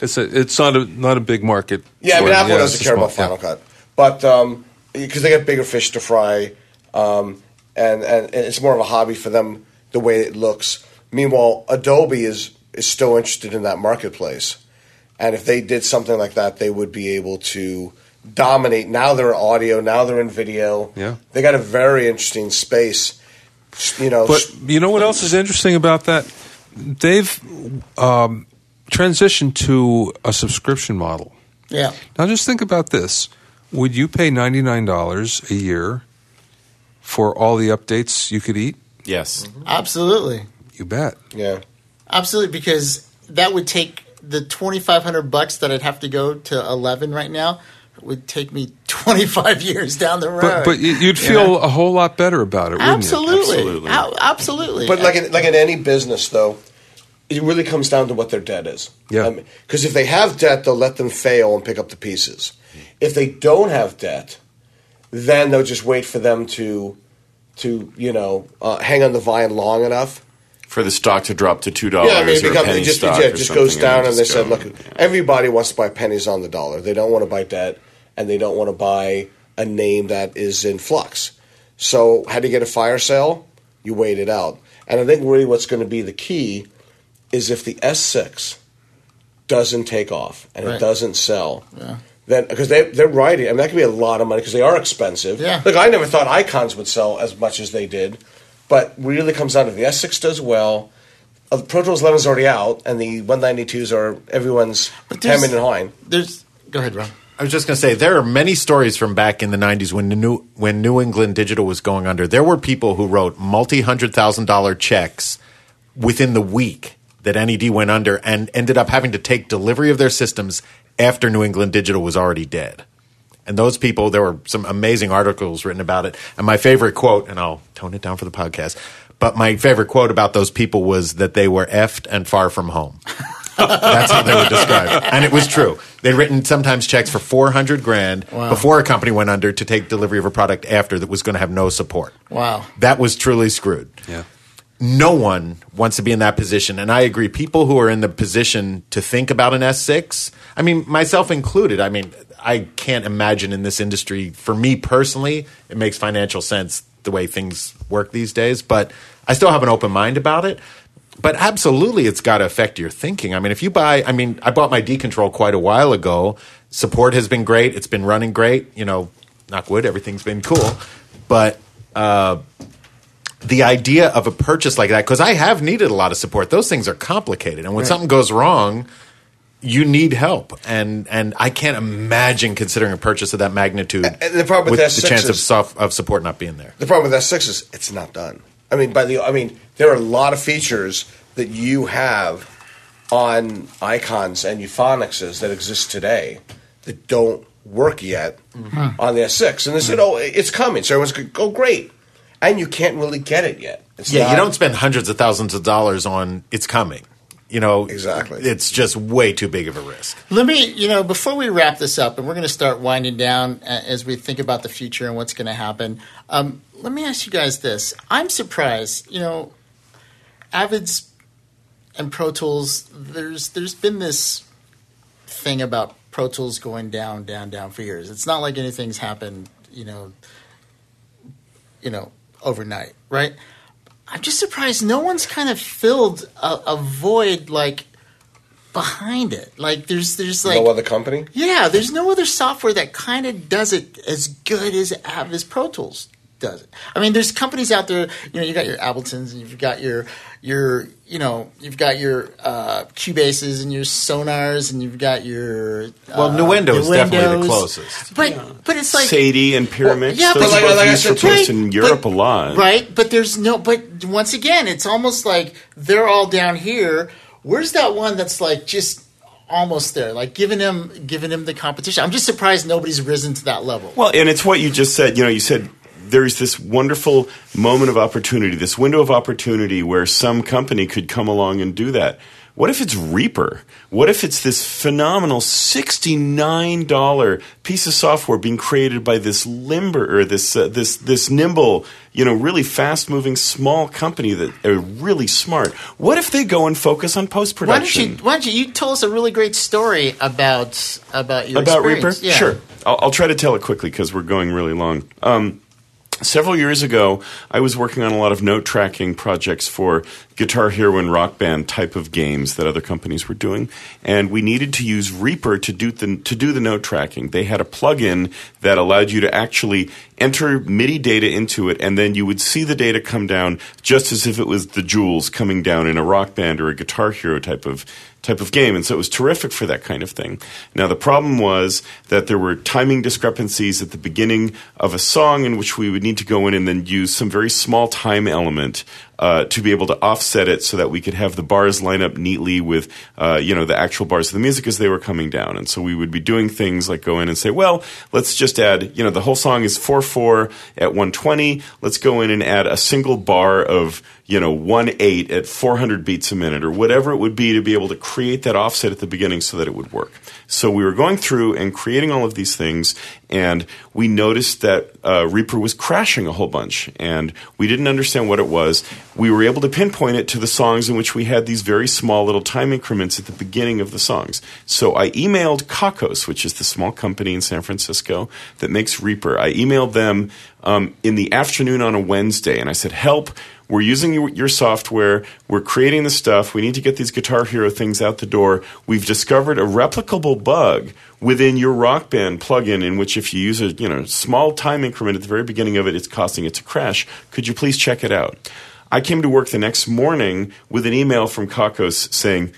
It's not a big market. Yeah, I mean Apple doesn't care about Final Cut, but because they get bigger fish to fry, and it's more of a hobby for them the way it looks. Meanwhile, Adobe is still interested in that marketplace. And if they did something like that, they would be able to dominate. Now they're in audio, now they're in video. Yeah. They got a very interesting space. You know. But you know what else is interesting about that? They've transitioned to a subscription model. Yeah. Now just think about this. Would you pay $99 a year for all the updates you could eat? Yes. Mm-hmm. Absolutely. You bet. Yeah. Absolutely, because that would take the $2,500 that I'd have to go to 11 right now. It would take me 25 years down the road. But you'd feel a whole lot better about it, wouldn't you? Absolutely. Absolutely. But like in any business, though, it really comes down to what their debt is. Yeah. Because if they have debt, they'll let them fail and pick up the pieces. If they don't have debt, then they'll just wait for them to hang on the vine long enough. For the stock to drop to $2 it just goes down, and they said, look, everybody wants to buy pennies on the dollar. They don't want to buy debt, and they don't want to buy a name that is in flux. So how do you get a fire sale? You wait it out. And I think really what's going to be the key is if the S6 doesn't take off and it doesn't sell, then because they're riding. I mean, that could be a lot of money because they are expensive. Yeah. Look, I never thought Icons would sell as much as they did. But really comes down to the S6 does well. The Pro Tools 11 is already out, and the 192s are everyone's hemming and hawing. Go ahead, Ron. I was just going to say, there are many stories from back in the 90s when New England Digital was going under. There were people who wrote multi-$100,000 checks within the week that NED went under and ended up having to take delivery of their systems after New England Digital was already dead. And those people, there were some amazing articles written about it. And my favorite quote, and I'll tone it down for the podcast, but my favorite quote about those people was that they were effed and far from home. That's how they were described. And it was true. They'd written sometimes checks for $400,000 before a company went under to take delivery of a product after that was going to have no support. Wow. That was truly screwed. Yeah. No one wants to be in that position. And I agree. People who are in the position to think about an S6, I mean, myself included, I can't imagine in this industry, for me personally, it makes financial sense the way things work these days. But I still have an open mind about it. But absolutely, it's got to affect your thinking. I mean, if you buy – I mean, I bought my D-Control quite a while ago. Support has been great. It's been running great. You know, knock wood, everything's been cool. But the idea of a purchase like that – because I have needed a lot of support. Those things are complicated. And when something goes wrong – you need help, and I can't imagine considering a purchase of that magnitude and the problem with the chance of support not being there. The problem with S6 is it's not done. I mean, there are a lot of features that you have on Icons and Euphonixes that exist today that don't work yet on the S6. And they said, it's coming. So everyone's going, great. And you can't really get it yet. You don't spend hundreds of thousands of dollars on it's coming. You know, exactly. It's just way too big of a risk. Let me, before we wrap this up, and we're going to start winding down as we think about the future and what's going to happen, let me ask you guys this. I'm surprised, Avid's and Pro Tools, there's been this thing about Pro Tools going down for years. It's not like anything's happened, you know, overnight, right? I'm just surprised no one's kind of filled a void like behind it. Like there's like no other company. Yeah, there's no other software that kind of does it as good as Pro Tools does it. I mean, there's companies out there. You know, you got your Abletons and you've got your you've got your Cubases and your Sonars and you've got your Nuendo is definitely the closest. But yeah. But it's like Sadie and Pyramix. Well, yeah, those but like used for posts in Europe a lot, right? But there's no. But once again, it's almost like they're all down here. Where's that one that's like just almost there, like giving him the competition? I'm just surprised nobody's risen to that level. Well, and it's what you just said. You said there's this wonderful moment of opportunity, this window of opportunity where some company could come along and do that. What if it's Reaper? What if it's this phenomenal $69 piece of software being created by this limber or this nimble, really fast-moving small company that are really smart? What if they go and focus on post-production? Why don't you tell us a really great story about your experience. Reaper? Yeah. Sure. I'll try to tell it quickly because we're going really long. Several years ago, I was working on a lot of note tracking projects for Guitar Hero and Rock Band type of games that other companies were doing, and we needed to use Reaper to do the note tracking. They had a plugin that allowed you to actually enter MIDI data into it, and then you would see the data come down just as if it was the jewels coming down in a Rock Band or a Guitar Hero type of game, and so it was terrific for that kind of thing. Now, the problem was that there were timing discrepancies at the beginning of a song in which we would need to go in and then use some very small time element to be able to offset it so that we could have the bars line up neatly with the actual bars of the music as they were coming down. And so we would be doing things like go in and say, well, let's just add, the whole song is 4/4 at 120. Let's go in and add a single bar of 1/8 at 400 beats a minute or whatever it would be to be able to create that offset at the beginning so that it would work. So we were going through and creating all of these things, and we noticed that Reaper was crashing a whole bunch, and we didn't understand what it was. We were able to pinpoint it to the songs in which we had these very small little time increments at the beginning of the songs. So I emailed Kakos, which is the small company in San Francisco that makes Reaper. I emailed them in the afternoon on a Wednesday, and I said, help, we're using your software, we're creating the stuff, we need to get these Guitar Hero things out the door. We've discovered a replicable bug within your Rock Band plugin in which if you use a small time increment at the very beginning of it, it's causing it to crash. Could you please check it out? I came to work the next morning with an email from Kakos saying,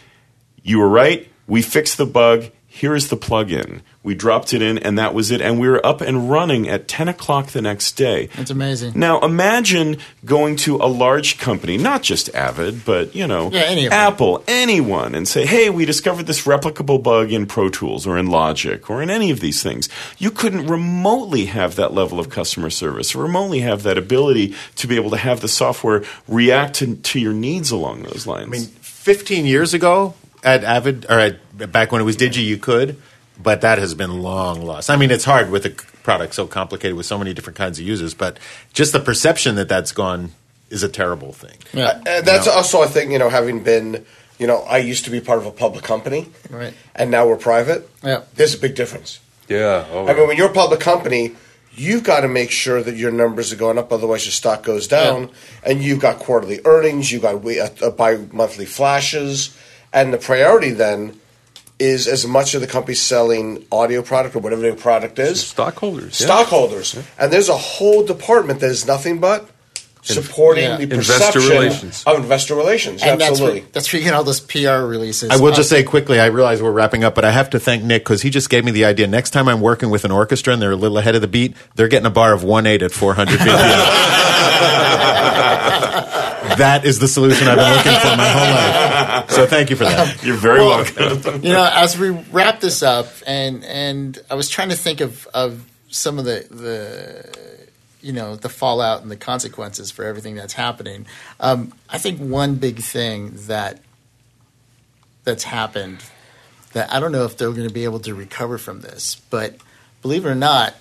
you were right, we fixed the bug, here is the plugin. We dropped it in, and that was it. And we were up and running at 10 o'clock the next day. That's amazing. Now, imagine going to a large company, not just Avid, but, Apple, anyone, and say, hey, we discovered this replicable bug in Pro Tools or in Logic or in any of these things. You couldn't remotely have that level of customer service, remotely have that ability to be able to have the software react to your needs along those lines. I mean, 15 years ago at Avid, or back when it was Digi, you could. But that has been long lost. I mean, it's hard with a product so complicated with so many different kinds of users. But just the perception that that's gone is a terrible thing. Yeah. That's also a thing, having been, I used to be part of a public company. Right. And now we're private. Yeah. There's a big difference. Yeah. Oh, I mean, when you're a public company, you've got to make sure that your numbers are going up. Otherwise, your stock goes down. Yeah. And you've got quarterly earnings. You've got bi-monthly flashes. And the priority then is as much of the company selling audio product or whatever their product is. Stockholders. Yeah. And there's a whole department that is nothing but supporting the perception of investor relations. And absolutely. That's where you get all those PR releases. I will just say quickly, I realize we're wrapping up, but I have to thank Nick because he just gave me the idea. Next time I'm working with an orchestra and they're a little ahead of the beat, they're getting a bar of 1/8 at 400 BPM. That is the solution I've been looking for my whole life. So thank you for that. You're very welcome. As we wrap this up, and I was trying to think of some of the fallout and the consequences for everything that's happening. I think one big thing that's happened that I don't know if they're going to be able to recover from this, but believe it or not,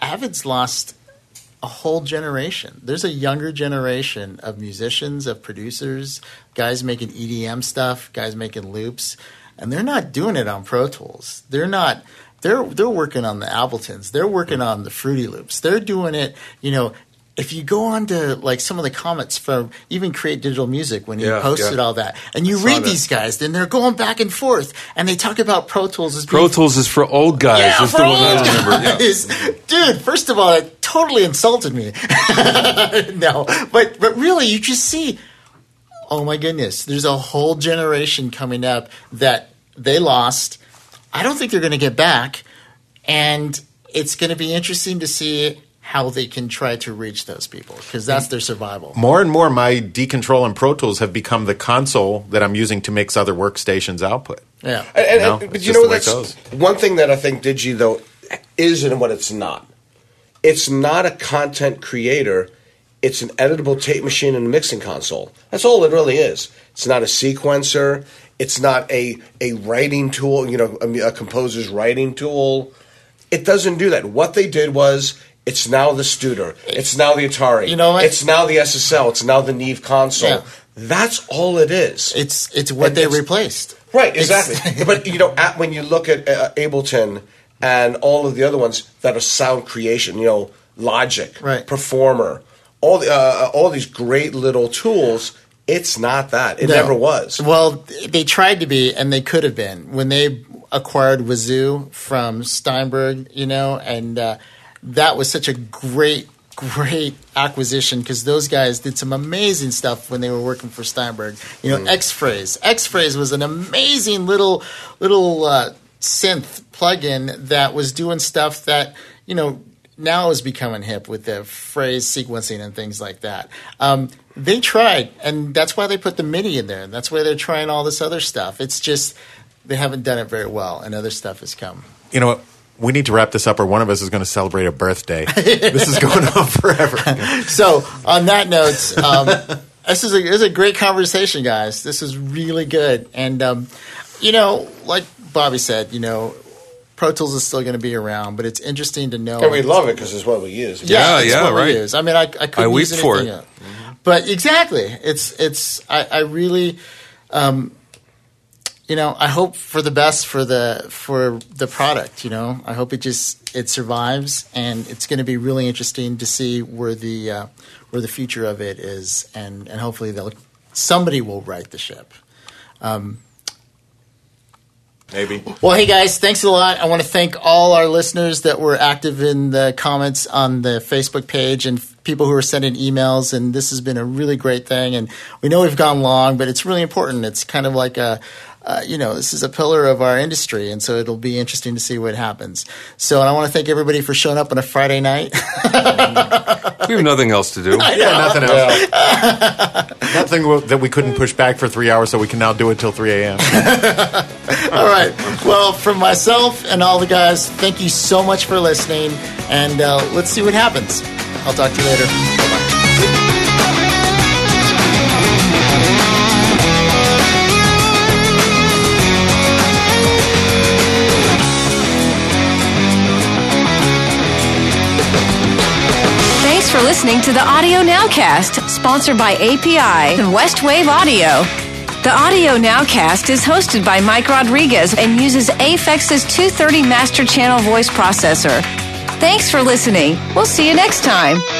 Avid's lost a whole generation. There's a younger generation of musicians, of producers, guys making EDM stuff, guys making loops, and they're not doing it on Pro Tools. They're not. They're working on the Abletons. They're working on the Fruity Loops. They're doing it, you know. If you go on to like some of the comments from even Create Digital Music when he posted all that, and you read these guys, then they're going back and forth, and they talk about Pro Tools as Pro Tools is for old guys. Yeah, that's for the old one guys. I remember. Yeah. Dude, first of all, it totally insulted me. No, but really, you just see, oh my goodness, there's a whole generation coming up that they lost. I don't think they're going to get back, and it's going to be interesting to see how they can try to reach those people, because that's their survival. More and more, my D-Control and Pro Tools have become the console that I'm using to mix other workstations output. Yeah. But you know, that's one thing that I think Digi, though, is and what it's not. It's not a content creator. It's an editable tape machine and a mixing console. That's all it really is. It's not a sequencer. It's not a writing tool, you know, a composer's writing tool. It doesn't do that. What they did was, it's now the Studer. It's now the Atari. You know what? It's now the SSL. It's now the Neve console. Yeah. That's all it is. It's what and they replaced. Right, exactly. But, you know, when you look at Ableton and all of the other ones that are sound creation, you know, Logic, Performer, all these great little tools, it's not that. It never was. Well, they tried to be, and they could have been. When they acquired Wazoo from Steinberg, you know, and that was such a great acquisition, because those guys did some amazing stuff when they were working for Steinberg. You know, X-Phrase. X-Phrase was an amazing little synth plugin that was doing stuff that, you know, now is becoming hip with the phrase sequencing and things like that. They tried, and that's why they put the MIDI in there. And that's why they're trying all this other stuff. It's just they haven't done it very well, and other stuff has come. You know what? We need to wrap this up, or one of us is going to celebrate a birthday. This is going on forever. So, on that note, this is a great conversation, guys. This is really good. And, you know, like Bobby said, you know, Pro Tools is still going to be around, but it's interesting to know. And we love it because it's what we use. Yeah, it's what we use. I mean, I couldn't use anything for it. But exactly. I really you know, I hope for the best for the product, you know. I hope it survives, and it's going to be really interesting to see where the future of it is, and hopefully somebody will right the ship. Maybe. Well, hey guys, thanks a lot. I want to thank all our listeners that were active in the comments on the Facebook page, and people who are sending emails. And this has been a really great thing. And we know we've gone long, but it's really important. It's kind of like this is a pillar of our industry, and so it'll be interesting to see what happens. So, and I want to thank everybody for showing up on a Friday night. We have nothing else to do. Yeah, nothing else. Nothing that we couldn't push back for 3 hours, so we can now do it till 3 a.m. All right. Well, from myself and all the guys, thank you so much for listening, and let's see what happens. I'll talk to you later. Bye-bye. Thanks for listening to the Audio Nowcast, sponsored by API and Westwave Audio. The Audio Nowcast is hosted by Mike Rodriguez and uses AFEX's 230 Master Channel voice processor. Thanks for listening. We'll see you next time.